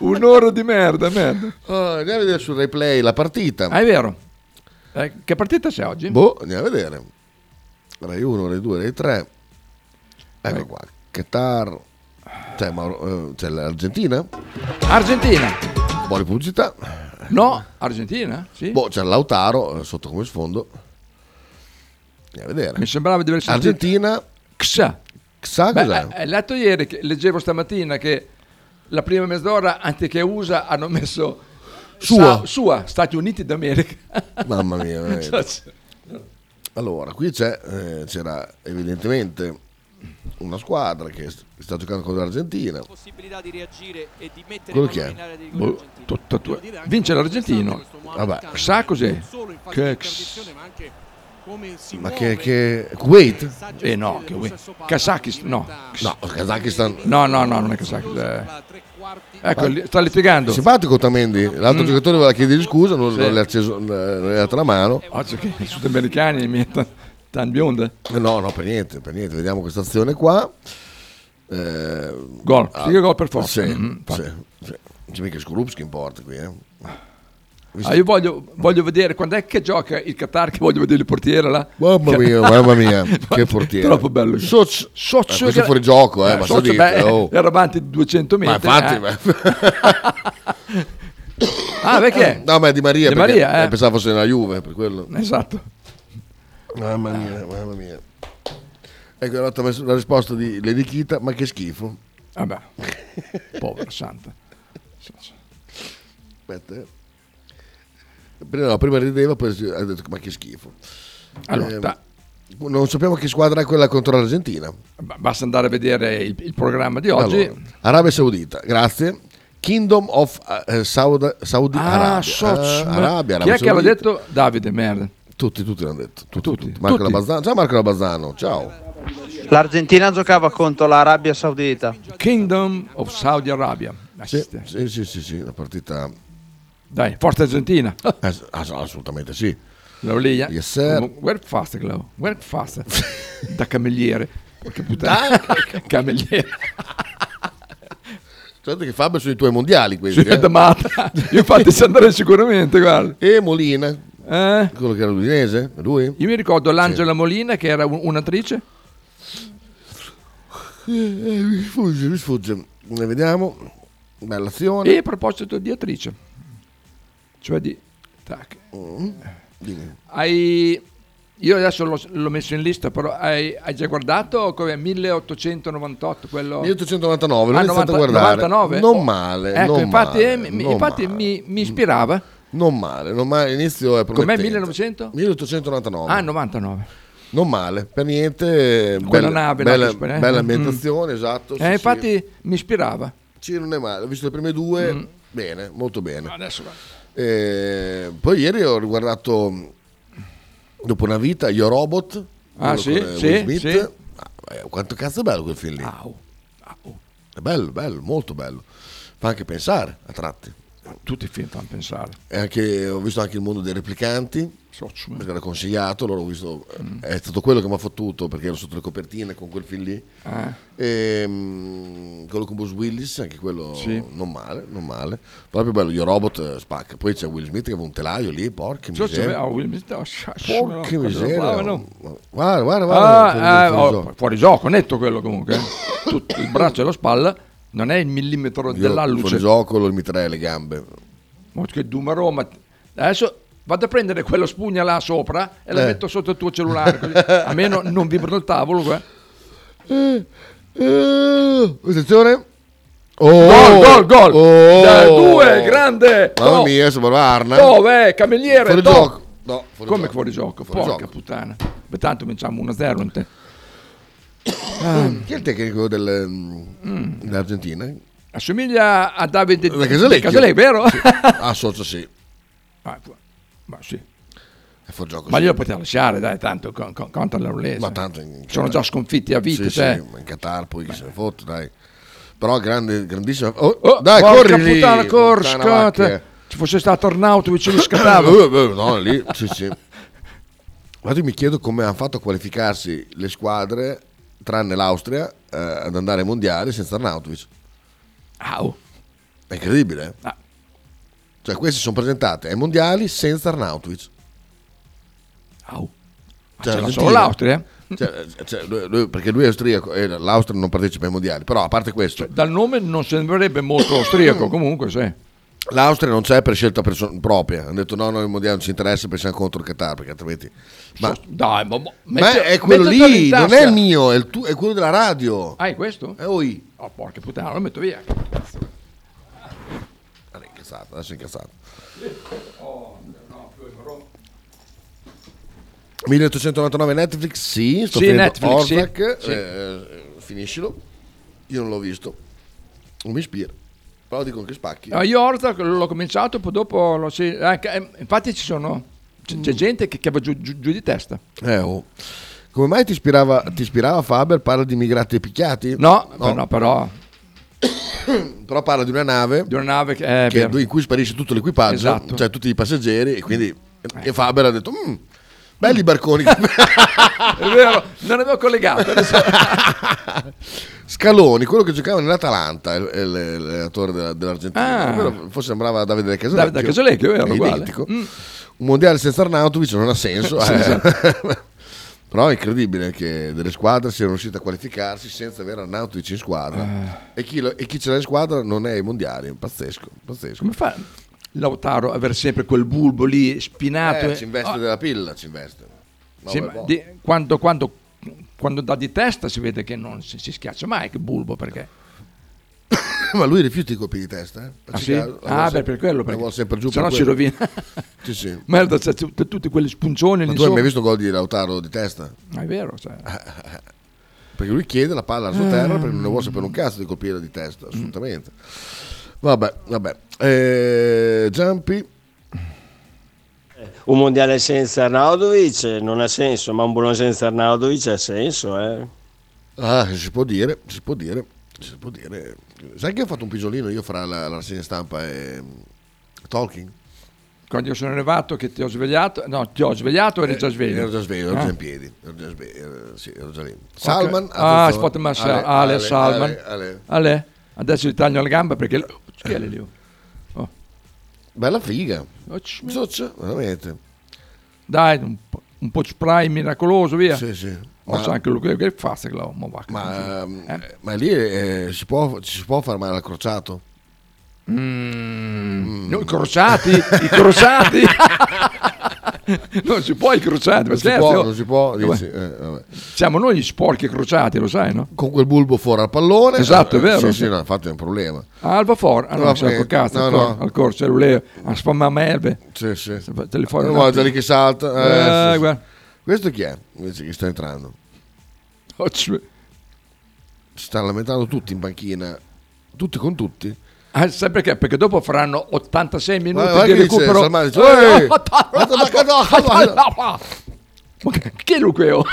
Un'ora di merda, merda. Uh, andiamo a vedere sul replay la partita. Ah, è vero. Eh, che partita c'è oggi? Boh, andiamo a vedere. Rai uno, Rai due, Rai tre. Ecco qua. Qatar. C'è, Mauro... c'è l'Argentina. Argentina. Buone pubblicità. No, Argentina, sì. Boh, c'è Lautaro sotto come sfondo. Andiamo a vedere. Mi sembrava di aver sentito Argentina. Xa. Xa cos'è? Beh, hai letto ieri, che leggevo stamattina che la prima mezz'ora anziché U S A hanno messo sua, Sa- sua Stati Uniti d'America. Mamma mia. Allora, qui c'è eh, c'era evidentemente una squadra che sta giocando con l'Argentina, possibilità di reagire e di mettere in area di rigore argentino. Vince l'argentino. Vabbè, sa cos'è? Che ma che che Kuwait? Eh no, che Kazakistan, no. No, Kazakistan. No, no, no, non è Kazakistan. Ecco, sta litigando. Simpatico Tamendi, l'altro giocatore voleva chiedere scusa, non le ha acceso la mano. Oggi che i sudamericani mettono Tan bionda? No, no, per niente, per niente. Vediamo questa azione qua. Eh, gol, ah, gol per forza. Sì, mm-hmm. sì, sì. C'è mica Skorupski in porta qui, eh. Ah, io voglio, voglio vedere quando è che gioca il Qatar, che voglio vedere il portiere là. Mamma mia, mamma mia, che portiere. Troppo bello. Socio, socio eh, questo è fuori gioco, eh, eh, ma so dite, beh, oh. Era avanti duecento metri. Ma infatti, eh. Ah, perché? No, ma è Di Maria, Di Maria eh. Pensavo fosse nella Juve, per quello. Esatto. Mamma mia, mamma mia. Ecco la risposta di Lady Kita, ma che schifo. Vabbè, povera santa. Aspetta. Prima, no, prima rideva, poi ha detto ma che schifo. Allora, eh, non sappiamo che squadra è quella contro l'Argentina. Basta andare a vedere il, il programma di oggi. Allora, Arabia Saudita, grazie. Kingdom of uh, Saudi, Saudi ah, Arabia. Soci, ah, Arabia, Arabia. Chi è Saudita. Che l'ha detto? Davide, merda. Tutti, tutti l'hanno detto. Tutti, tutti. tutti. Marco tutti. Labazzano. Ciao Marco Labazzano, ciao. L'Argentina giocava contro l'Arabia Saudita. Kingdom of Saudi Arabia. Sì, sì, sì, sì, sì, una partita... Dai, forza Argentina. Ass- ass- assolutamente sì. Laulia. Yes, sir. Work fast, Glau. Work fast. Da cameriere. Che puttana. Cameriere. Certo che Faber sono i tuoi mondiali questi. Sì, eh? Io infatti ci andrei sicuramente, guarda. E Molina. Eh? Quello che era l'udinese, lui? Io mi ricordo l'Angela sì. Molina che era un, un'attrice. Eh, eh, mi sfugge, mi sfugge. Ne vediamo. Bella azione. E a proposito di attrice, cioè di. Tac. Mm. Hai. Io adesso l'ho, l'ho messo in lista, però hai, hai già guardato come milleottocentonovantotto quello milleottocentonovantanove, l'ho ah, iniziato novanta, a guardare. novantanove? Non male, ecco, non infatti, male, eh, non infatti male. Mi, mi ispirava. Non male, non male, inizio è promettente. Com'è millenovecento? milleottocentonovantanove. Ah, novantanove. Non male, per niente. Quella bella, nave. Bella, bella, bella ambientazione, mm. esatto. Sì, eh, infatti sì. Mi ispirava. Sì, non è male, ho visto le prime due, mm. bene, molto bene. Adesso va. E poi ieri ho riguardato Dopo una vita, Io Robot. Ah sì, sì, sì. Ah, quanto cazzo è bello quel film lì. Au. Au. È bello, bello, molto bello. Fa anche pensare a tratti. Tutti i film fanno pensare. E anche, ho visto anche Il mondo dei replicanti, Socciume, perché era consigliato. Allora ho visto, mm. è stato quello che mi ha fottuto, perché ero sotto le copertine con quel film lì. Eh. E, um, quello con Bruce Willis, anche quello sì. non male, non male. Proprio bello, Io Robot spacca. Poi c'è Will Smith che aveva un telaio lì, porca miseria. Will Smith, porca miseria. Guarda, guarda, guarda. Fuori gioco, netto quello comunque. Tutto, il braccio e la spalla. Non è il millimetro Io dell'alluce. Io gioco lo imiterei le gambe. Ma che dumero, ma adesso vado a prendere quello spugna là sopra e eh. la metto sotto il tuo cellulare. Così. A meno non vibra il tavolo qua. Eh, eh, attenzione. Oh, gol, gol, gol. Oh. Due, grande. Mamma no. mia, sembra Arna. Dove? Cameriere. Fuori no. gioco. No, fuori Come gioco. fuori gioco? Fuori Porca gioco. puttana. Beh, tanto vinciamo uno a zero in te. Ah. Chi è il tecnico del, mm. dell'Argentina? Assomiglia a Davide De Casalecchio, Casalecchio vero? Sì. Associo sì. Ah, ma sì. È fuori gioco, ma sì. glielo potevo lasciare, dai, tanto con, con, contro l'Aurelese. Ma tanto in, sono in, già sconfitti a vita. Sì, cioè. sì, in Qatar poi chi se ne fotte, dai. Però grande, grandissimo. Oh, oh, dai, corri lì. Puttana, corri, ci fosse stato Arnautovic ci scattava. No, lì, sì, sì. Ma io mi chiedo come hanno fatto a qualificarsi le squadre, tranne l'Austria, eh, ad andare ai mondiali senza Arnautovic. Au. È incredibile. Ah. Cioè, questi sono presentati ai mondiali senza Arnautovic. Au. Cioè, c'era solo l'Austria? Cioè, cioè, lui, lui, perché lui è austriaco e l'Austria non partecipa ai mondiali. Però, a parte questo... Cioè, dal nome non sembrerebbe molto austriaco, comunque, sì. L'Austria non c'è per scelta person- propria. Hanno detto no, noi il mondiale non ci interessa perché siamo contro il Qatar, perché altrimenti... Ma, Dai, ma, ma, ma mette, è quello lì, non è il mio, è, il tu- è quello della radio. Ah, è questo? È oi. Oh, porca puttana, lo metto via. Allora, è incazzato, adesso è incazzato. Oh, no, più però... milleottocentonovantanove Netflix, sì. Sto sì, Netflix, Orzac, sì. Eh, sì. Finiscilo. Io non l'ho visto. Non mi ispira. Però dicono che spacchi. No, io Orzac l'ho cominciato, poi dopo lo si... Infatti ci sono... C'è, c'è gente che, che va giù, giù, giù di testa. Eh, oh. Come mai ti ispirava, ti ispirava Faber? Parla di immigrati e picchiati? No, no. no però... però parla di una nave... Di una nave che... È che in cui sparisce tutto l'equipaggio, esatto. Cioè tutti i passeggeri, e quindi... Eh. E Faber ha detto... Mm, belli barconi. È vero, non avevo collegato. Scaloni, quello che giocava nell'Atalanta, il, il, l'allenatore della, dell'Argentina. Ah. Forse sembrava Davide De Casalecchio. Davide De Casalecchio, vero? È identico. Mm. Un mondiale senza Arnautovic non ha senso. Sì, eh. esatto. Però è incredibile che delle squadre siano riuscite a qualificarsi senza avere Arnautovic in squadra. Uh. E, chi lo, e chi ce l'ha in squadra non è ai mondiali. Pazzesco, pazzesco. Come fa Lautaro avere sempre quel bulbo lì spinato? Eh, e... Ci investe oh. della pilla, ci investe. No, sì, di, quando, quando, quando dà di testa si vede che non si, si schiaccia mai che bulbo, perché ma lui rifiuta i colpi di testa. Eh? Ah, sì? ah beh, per quello, perché vuole sempre giù, se no si rovina. Sì, sì. Merda, c'è tutti quelli spuncioni. Ma tu hai mai visto gol di Lautaro di testa? Ma è vero, cioè. Perché lui chiede la palla alla sua terra, perché non ne vuole sapere un cazzo di colpire di testa, assolutamente. Mm. Vabbè, vabbè. Eh, Giampi. Un mondiale senza Arnautovic non ha senso, ma un buon senza Arnautovic ha senso, eh. Ah, si può dire, si può dire, si può dire. Sai che ho fatto un pisolino io fra la, la rassegna stampa e Talking? Quando io sono arrivato che ti ho svegliato, no, ti ho svegliato eri eh, già sveglio. Ero già sveglio, ero eh? già in piedi, ero già sveglio, sì, ero già lì. Okay. Salman, ah, spot Marcello, Ale, Ale, Salman, Ale. Ale. Ale. Adesso gli taglio la gamba perché... Chi è lì? Oh. Bella figa. Zoccia, veramente. Dai, un po', un po' spray miracoloso, via. Sì, sì. Ma c'è anche lui che fa, se lo, ma, va, ma, eh? ma lì eh, si può, si può far male al crociato? Mm. Mm. No, i crociati, i crociati. Non si può i crociati, non si può, non si può dici, eh, vabbè. Siamo noi gli sporchi crociati, lo sai, no? Con quel bulbo fuori al pallone. Esatto, eh, è vero. Sì, sì, no, infatti è un problema. Alba for, ah, no, no, perché, cazzo, no, no. al corso celluleo, a spamma erbe. Sì, sì. Telefono. No, lì che salta. Eh, eh, sì, sì. Questo chi è? Invece che sta entrando. Si stanno lamentando tutti in panchina, tutti con tutti. Ah, sai perché? Perché dopo faranno ottantasei minuti ma, ma di recupero. Dice, Salman, cioè, ma chi è Luqueo?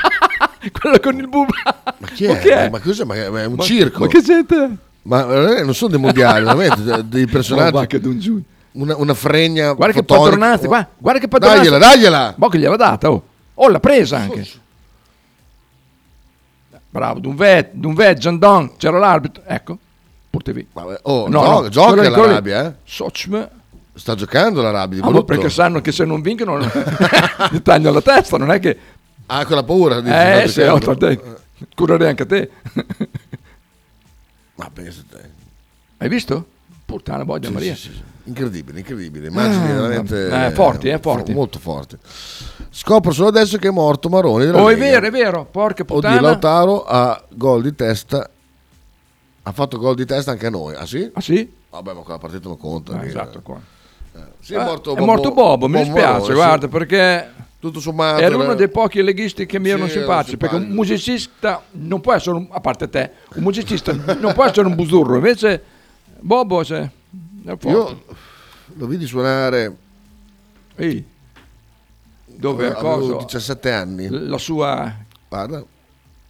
Quello con il bubo. Ma chi è? Ma, chi è? Ma, cosa? ma è un ma, circo. Ma che siete? Ma eh, non sono dei mondiali, veramente dei personaggi. No, una, una fregna. Guarda fotonica. Che padronanza, guarda, guarda che padronanza. Dagliela, dagliela. Boh, che gliela data, oh. Oh, l'ha presa anche. Forse. Bravo, d'un vet, d'un vet, Giandon, c'era l'arbitro. Ecco. Portevi. Vabbè, oh, no, no, no, gioca l'Arabia, eh. Socme. Sta giocando l'Arabia di ah, boh, perché sanno che se non vincono ti tagliano la testa, non è che ah, con la paura di eh, sì, no, curerei anche te. Ma pensa te. Hai visto? Puttana boia sì, Maria. Sì, sì. Incredibile, incredibile. Immagini ah, veramente eh, forti, eh, forti. Molto forti. Scopro solo adesso che è morto Maroni. Oh, è vero, è vero. Porca puttana. Oddio, Lautaro ha gol di testa. Ha fatto gol di testa anche a noi. Ah sì? Ah sì? Vabbè, ma quella partita non conta. Ah, esatto, qua. Eh, sì, è, morto Bobo, è morto Bobo, mi dispiace, Maroni, guarda, sì. Perché tutto sommato era uno dei pochi leghisti che mi erano sì, simpatici, perché un musicista non può essere, un, a parte te, un musicista non può essere un buzzurro, invece Bobo se io lo vidi suonare. Ehi. Dove a cosa? diciassette anni. La sua guarda.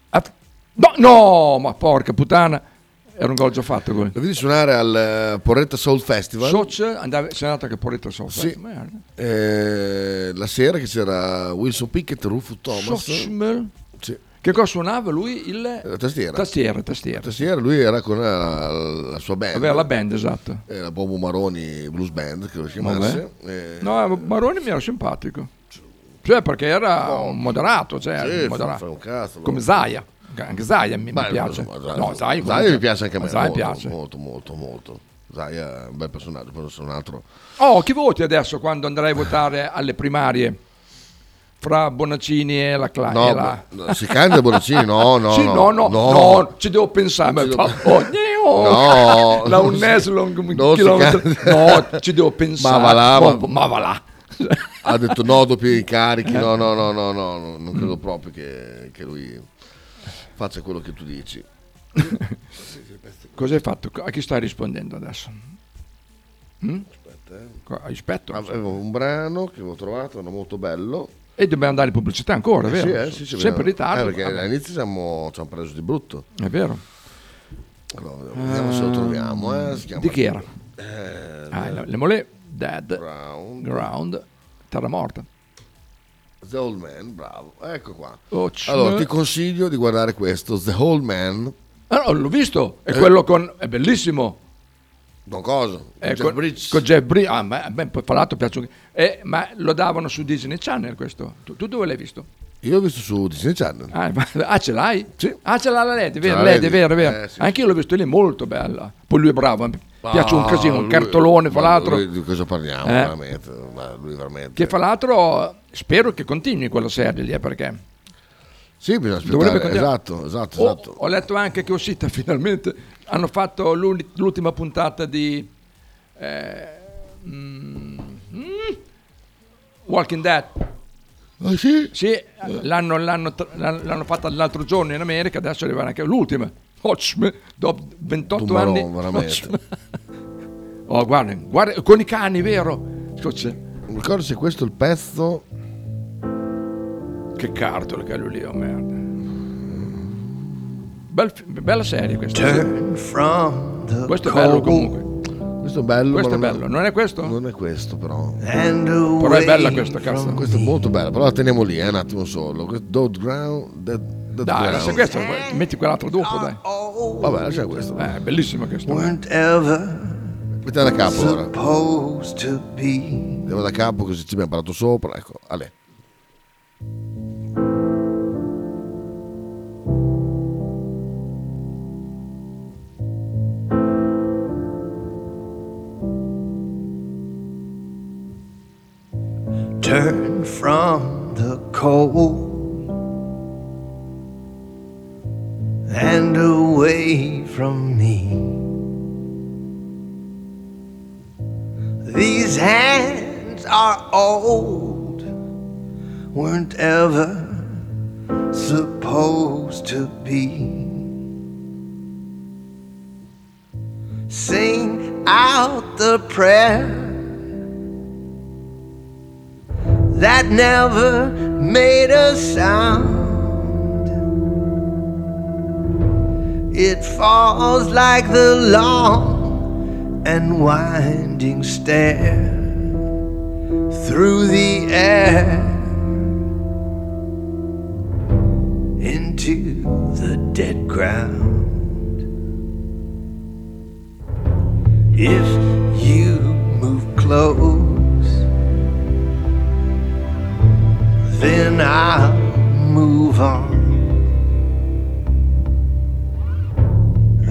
At... No, no, ma porca puttana. Era un gol già fatto quello. Lo vedi suonare al uh, Porretta Soul Festival. Soch andava, sei andato anche a Porretta Soul sì. Festival. Eh, la sera che c'era Wilson Pickett, Rufus Thomas. Sochmel. Sì. Che cosa suonava lui? Il... La tastiera. Tastiera, tastiera. La tastiera, lui era con la, la sua band. Aveva la band, esatto. Eh, la Bobo Maroni Blues Band, che lo chiamasse. Eh, no, Maroni mi era simpatico. Cioè, perché era no. un moderato, cioè, sì, un moderato. Un cazzo, come Zaia. Anche Zaia mi, Beh, mi piace Zaia, no, Zaia, Zaia mi piace anche a me molto, piace. molto molto molto Zaia è un bel personaggio, poi sono un altro. Oh, chi voti adesso quando andrai a votare alle primarie fra Bonaccini e la Clay? No, la... no, si cambia Bonaccini no no, sì, no, no, no no no ci devo pensare ci devo... Oh, no la un long chilometro no ci devo pensare ma va là ma, ma... ma va là ha detto no doppio i carichi no no no no no non credo proprio che, che lui faccia quello che tu dici. Cosa hai fatto? A chi stai rispondendo adesso? Hm? Aspetta, eh. Aspetta. Avevo un brano che avevo trovato, era molto bello. E dobbiamo andare in pubblicità ancora, eh vero? Sì, eh, sì, sì, sempre in ritardo. Eh, perché vabbè. All'inizio siamo, ci hanno preso di brutto. È vero. Allora, vediamo uh, se lo troviamo. Eh. Si chiama di chi era? Eh, ah, le, le mole Dead Ground. Ground. Terra morta. The Old Man, bravo, ecco qua. Oh, allora ti consiglio di guardare questo The Old Man. Ah no, l'ho visto, è eh. quello con è bellissimo. Don Coso, con Jeff Bridges. Con Jeff Bridges, ah, ma ben parlato, piace. Eh, ma lo davano su Disney Channel questo. Tu, tu dove l'hai visto? Io l'ho visto su Disney Channel. Ah, ma, ah ce l'hai? Sì. Ah, ce l'ha la Lady, vero, Lady, vero, vero. Eh, sì. Anche io l'ho visto lì, è molto bella. Poi lui è bravo. Ah, piace un casino, lui, un cartolone fra l'altro. Di cosa parliamo? Eh. Veramente, ma lui veramente. Che fra l'altro spero che continui quella serie lì, perché sì, bisogna aspettare. Esatto, esatto, oh, esatto. Ho letto anche che è uscita finalmente. Hanno fatto l'ultima puntata di eh, mm, mm, Walking Dead. Ah, sì? Sì, l'hanno, l'hanno, l'hanno fatta l'altro giorno in America, adesso arriverà anche l'ultima. Dopo ventotto Dumbarò, anni veramente. Oh guarda, guarda con i cani, vero? Non ricordo se questo è il pezzo. Che cartolo che lui lì, oh merda. Bel, bella serie questa. Questo è bello comunque. Questo è bello. Questo è bello, non è questo? Non è questo però. Però è bella questa cazzo. Questa è molto bella, però la teniamo lì, eh, un attimo solo. Dead Ground, Dead dai, lascia questo, metti quell'altro dopo, dai. Vabbè, lascia questo. È eh, bellissimo questo. Metti da capo ora. Andiamo da capo così ci abbiamo parlato sopra. Ecco, Ale. Turn from the cold and away from me. These hands are old, weren't ever supposed to be. Sing out the prayer that never made a sound. It falls like the long and winding stair through the air into the dead ground. If you move close, then I'll move on.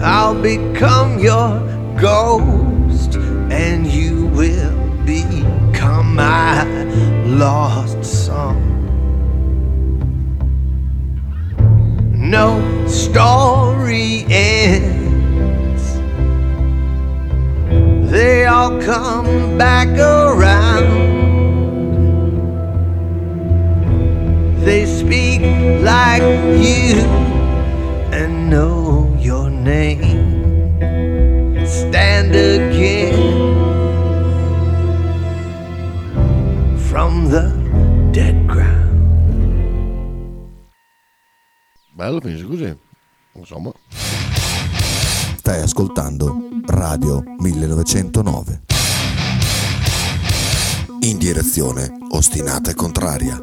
I'll become your ghost, and you will become my lost song. No story ends, they all come back around. They speak like you and know your name. Stand again from the dead ground. Bello, finisce così, insomma. Stai ascoltando Radio millenovecentonove. In direzione ostinata e contraria.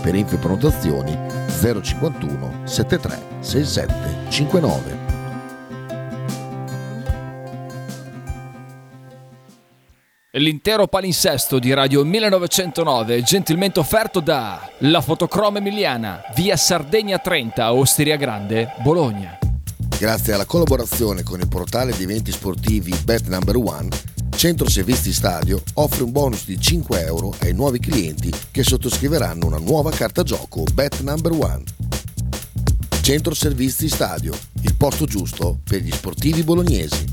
Per info e prenotazioni zero cinquantuno settantatré sessantasette cinquantanove. L'intero palinsesto di Radio millenovecentonove gentilmente offerto da la Fotocrom Emiliana, via Sardegna trenta, Osteria Grande, Bologna. Grazie alla collaborazione con il portale di eventi sportivi Bet Number One, Centro Servizi Stadio offre un bonus di cinque euro ai nuovi clienti che sottoscriveranno una nuova carta gioco Bet Number One. Centro Servizi Stadio, il posto giusto per gli sportivi bolognesi.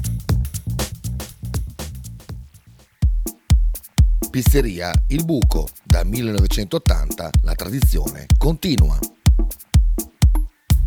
Pizzeria Il Buco, da millenovecentottanta la tradizione continua.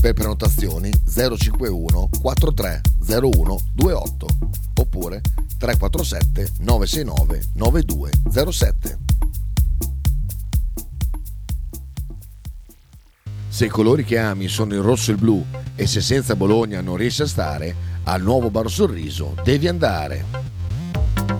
Per prenotazioni zero cinquantuno quattro tre zero uno due otto oppure tre quattro sette nove sei nove nove due zero sette. Se i colori che ami sono il rosso e il blu e se senza Bologna non riesci a stare, al nuovo Bar Sorriso devi andare.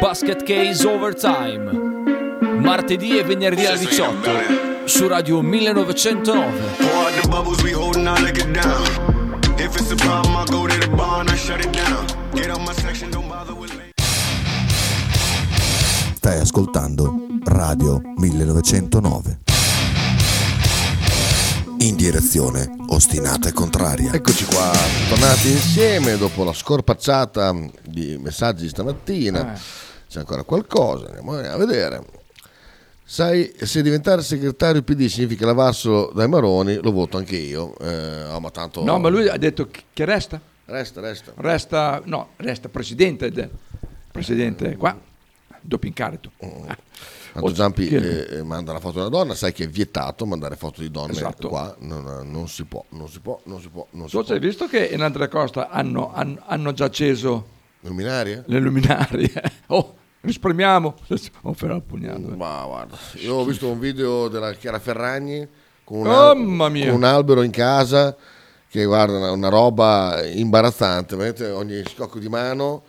Basket Case Overtime, martedì e venerdì alle diciotto. su Radio millenovecentonove. Stai ascoltando Radio millenovecentonove. In direzione ostinata e contraria. Eccoci qua, tornati insieme dopo la scorpacciata di messaggi stamattina. Ah. C'è ancora qualcosa, andiamo a vedere. Sai, se diventare segretario P D significa lavarselo dai maroni, lo voto anche io. Eh, oh, ma tanto... No, ma lui ha detto che resta. Resta, resta. Resta, no, resta presidente. Del... Presidente eh, qua, doppio incarico. Mm. Ah. Tanto Giampi eh, manda la foto di una donna, sai che è vietato mandare foto di donne, esatto. Qua non, non si può, non si può, non si può. Non tu si hai può. Visto che in Andrea Costa hanno, hanno, hanno già acceso luminarie? Le luminarie. Oh, risparmiamo. Oh, pugnato, eh. Ma guarda, io ho visto un video della Chiara Ferragni con un, oh, al- con un albero in casa, che guarda una, una roba imbarazzante, vedete? Ogni scocco di mano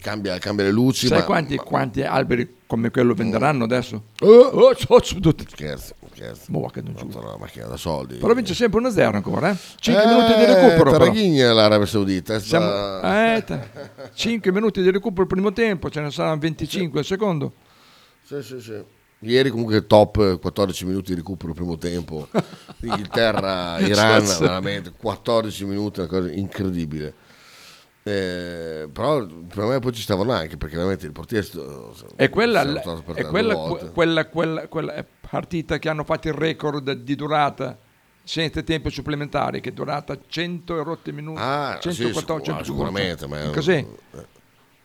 cambia, cambia le luci. Sai ma, quanti, ma... quanti alberi come quello venderanno adesso? Oh, oh, oh, scherzo, scherzo. Boh, che non c'è una macchina da soldi. Però vince sempre uno zero ancora, eh? cinque eh, minuti di recupero. Taraghigna l'Arabia Saudita. Siamo... Sta... Eh, ta... cinque minuti di recupero il primo tempo, ce ne saranno venticinque al sì. secondo. Sì, sì, sì. Ieri comunque top, quattordici minuti di recupero il primo tempo. Inghilterra, Iran, sì, sì. Veramente quattordici minuti, una cosa incredibile. Eh, però per me poi ci stavano anche, perché veramente il portiere è quella, è quella, quella, quella, quella partita che hanno fatto il record di durata senza tempo supplementare, che è durata cento e rotti minuti. Ah, centoquattordici, sì, sicur- sicuramente. Ma così eh,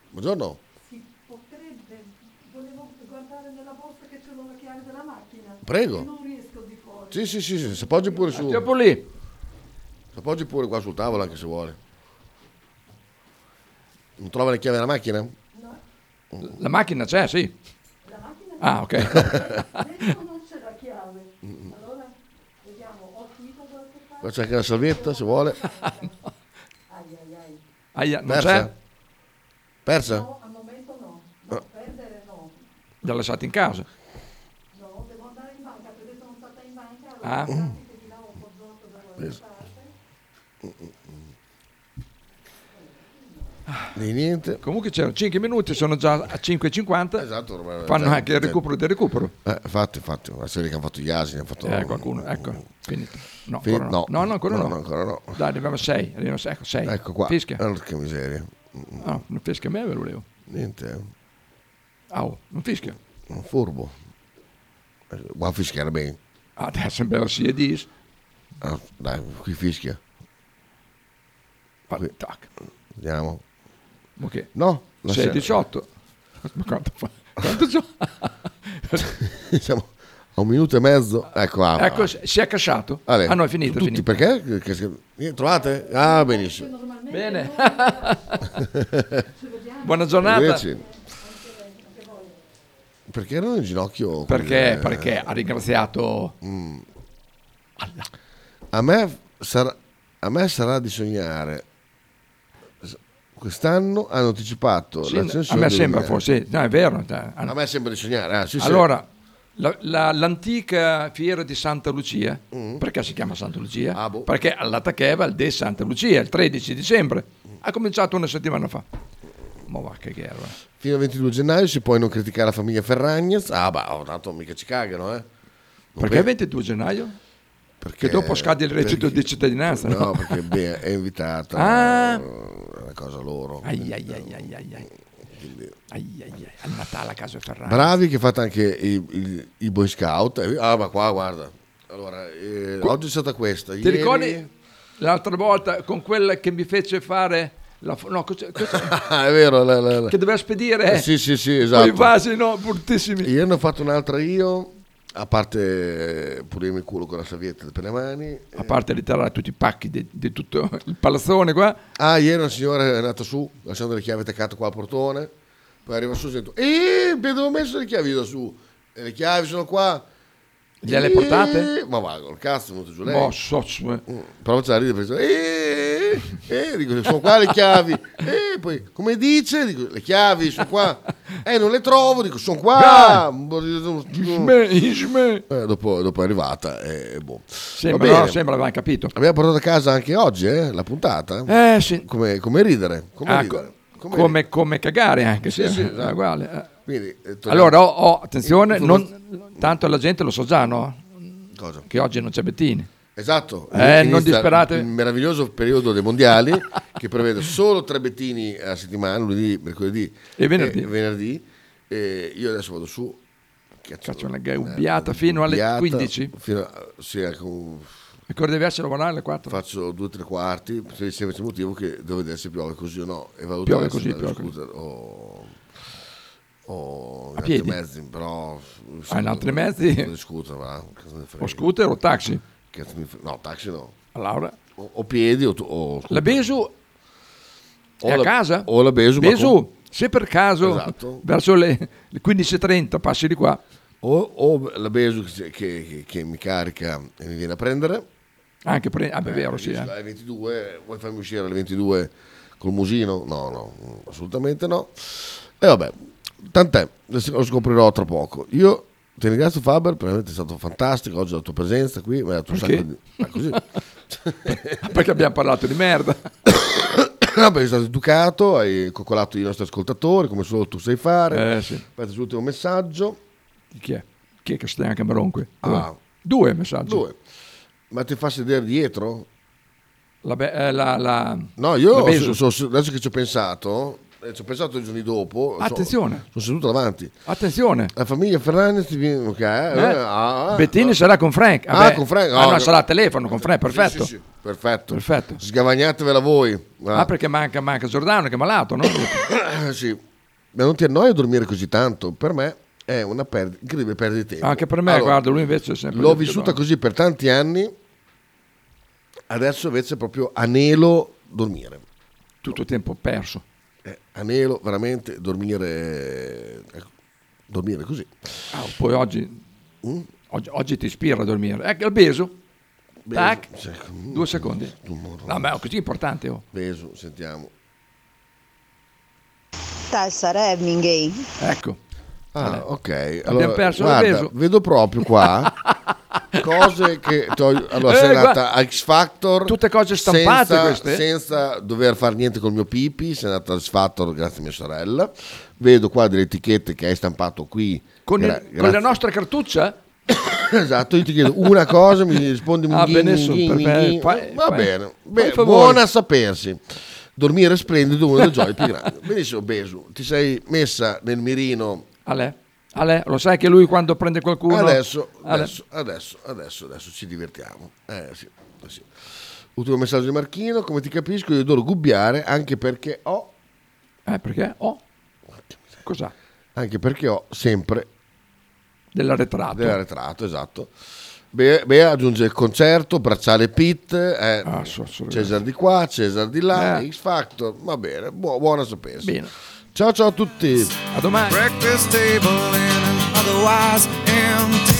buongiorno. Si potrebbe, volevo guardare nella borsa che c'è la chiave della macchina. Prego. Non riesco di fuori. Sì, sì, sì, sì. Si appoggi pure su. Andiamo lì. Si appoggi pure qua sul tavolo anche se vuole. Non trova le chiavi della macchina? No. La macchina c'è, sì. La macchina c'è. Ah, ok. Adesso non c'è la chiave. Allora, vediamo. Ho finito da qualche parte. Qua c'è anche la salvietta, se vuole. No. Ai, ai, ai. Aia, non persa? C'è? Persa? No, al momento no. No, ah. Perdere no. L'ha lasciata in casa? No, devo andare in banca, perché sono stata in banca. Allora, ah. Che ti davo un po' giorno da quella parte. Di niente. Comunque c'erano cinque minuti, sono già a cinque e cinquanta. Esatto, ormai, fanno già, anche il recupero del recupero. Eh, fatti, fatti, una serie che hanno fatto gli asini, hanno fatto eh, qualcuno, ecco. Finito. No, fin- ancora no. No. No, no, ancora no. No, no, ancora no. Dai, arriviamo a sei, arriviamo a sei, ecco, sei. Ecco qua. Fischia. Allora, che miseria. No, non fischia a me, ve lo volevo. Niente. Ah, oh, non fischia. Un furbo. Va a fischiare bene. Adesso è bello si è dis. Ah, dai, qui fischia. Qui. Tac. Vediamo. Okay. No, sei diciotto. Ma quanto fa? Quanto siamo a un minuto e mezzo. Ecco, ah, ecco si è casciato. Allora, ah no, è finito. Tutti finito. Perché? Che trovate? Ah, benissimo. Bene. Buona giornata. Perché erano in ginocchio? Perché? Quelle... Perché ha ringraziato. Mm. Allah. A me sarà, a me sarà di sognare. Quest'anno hanno anticipato sì, l'accensione. A me sembra forse, no, è vero. Hanno... A me sembra di sognare. Ah, sì, allora, sì. La, la, l'antica fiera di Santa Lucia, mm. perché si chiama Santa Lucia? Ah, boh. Perché alla Tacheva il De Santa Lucia, il tredici dicembre, mm. ha cominciato una settimana fa. Ma va che guerra. Fino al ventidue gennaio si può non criticare la famiglia Ferragnez. Ah, bah, oh, tanto mica ci cagano, eh. Non perché il ventidue gennaio? Perché, perché dopo scade il reddito di cittadinanza, no? No, perché Bea è invitata, ah. Una cosa loro. Ai ai ai ai ai ai. Quindi, ai, ai, ai. Al Natale a casa Ferrari. Bravi che fate anche i, i, i Boy Scout. Ah, ma qua guarda. Allora, eh, Qu- oggi è stata questa. Ti ieri... ricordi l'altra volta con quella che mi fece fare la fo- no, cosa, cosa... è vero, la, la, la. Che doveva spedire? Eh, sì, sì, sì, esatto. I vasi no, bruttissimi. Ieri ne ho fatto un'altra io. A parte pulirmi il culo con la salvietta per le mani. A parte ritirare tutti i pacchi di, di tutto il palazzone qua. Ah, ieri una signora è andata su, lasciando le chiavi attaccate qua al portone. Poi arriva su e sento, eeeh, avevo messo le chiavi da su. E le chiavi sono qua. Gliele portate? Ma va, col cazzo, è venuto giù lei. Boh, so, mm. Però c'è la ride, eeeh. eh, eh, dico, sono qua le chiavi, eh, poi come dice, dico, le chiavi sono qua, eh, non le trovo, dico, sono qua, eh, dopo, dopo è arrivata, eh, boh. Sembra, no, sembra abbiamo capito, abbiamo portato a casa anche oggi, eh, la puntata, eh, sì. come, come ridere, come, ah, ridere. Come, come, come cagare anche, sì, sì, esatto. È uguale. Quindi, allora, oh, oh, attenzione, sono... non, tanto la gente lo so già, no? Cosa? Che oggi non c'è Bettini. Esatto, eh, non disperate. Il meraviglioso periodo dei mondiali che prevede solo tre Bettini a settimana, lunedì, mercoledì e venerdì. E venerdì. E io adesso vado su, faccio una gabbiata fino alle biata, quindici. Fino a, sì, ecco, ancora devi essere buona alle quattro. Faccio due o tre quarti, per il semplice motivo che devo vedere se piove così o no. E vado piove così, piove così. O, o in altri mezzi, però. Ah, in altri mezzi? Scooter, va. O scooter o taxi? No, taxi no. Laura? O, o piedi o, o la Besu o è la, a casa? O la Besu, Besu con... se per caso, esatto, verso le, le quindici e trenta passi di qua. O, o la Besu che, che, che mi carica e mi viene a prendere. Anche pre... ah, beh, eh, vero, sì. Eh. Alle ventidue, vuoi farmi uscire alle ventidue col musino? No, no, assolutamente no. E vabbè, tant'è, lo scoprirò tra poco. Io ti ringrazio Faber, veramente è stato fantastico oggi la tua presenza qui, mi hai dato un sacco di... ah, così. Perché abbiamo parlato di merda. No, perché sei stato educato, hai coccolato i nostri ascoltatori come solo tu sai fare. Eh, sì. Aspetta l'ultimo messaggio. Chi è? Chi è che stai anche Maronque? Ah. Due messaggi. Due. Ma ti fa sedere dietro? La be- eh, la, la... No, io la so, so, adesso che ci ho pensato... ci ho pensato i giorni dopo, attenzione, sono seduto davanti, attenzione, la famiglia Ferragni, okay. eh, ah, Bettini ah, sarà con Frank, ah, ah, con Frank. Oh, ah, no, sarà a telefono con Frank, perfetto. Sì, sì, sì. Perfetto, perfetto, sgavagnatevela voi, ah, ah, perché manca, manca Giordano che è malato, no? Sì, ma non ti annoia dormire così tanto, per me è una perd- incredibile perdita di tempo, anche per me, allora, guarda, lui invece è sempre l'ho vissuta Giordano così per tanti anni, adesso invece proprio anelo dormire, tutto il tempo perso. Eh, anelo veramente dormire, eh, dormire così. Ah, poi oggi, mm? oggi oggi ti ispira a dormire, ecco il Besu, Besu. Tac. Mm. Due secondi, no, ma è così importante, oh. Besu, sentiamo Talsa Remingay, ecco, ah, allora, ok, allora, perso, guarda, vedo proprio qua cose che togli... allora eh, sei andata a X Factor, tutte cose stampate senza, queste, senza dover fare niente col mio pipi, sei andata a X Factor grazie a mia sorella, vedo qua delle etichette che hai stampato qui con, gra- il, con la nostra cartuccia. Esatto, io ti chiedo una cosa, mi rispondi un ah, ghin, benesso, ghin, ghin, ghin. Fai, va fai, bene, Be- buona a sapersi, dormire splendido, uno dei giochi più grandi. Benissimo Besu, ti sei messa nel mirino. Ale, Ale, lo sai che lui quando prende qualcuno adesso, adesso, adesso, adesso, adesso ci divertiamo, eh, sì, sì. Ultimo messaggio di Marchino: come ti capisco io devo gubbiare anche perché ho eh perché ho cos'ha? Anche perché ho sempre dell'arretrato dell'arretrato esatto. Bea, Bea aggiunge il concerto, bracciale Pit, eh, ah, so, so, Cesar di qua, Cesar di là, eh. X Factor, va bene, buo, buona sapersi. Bene. Ciao ciao a tutti. A domani. Breakfast table and otherwise empty.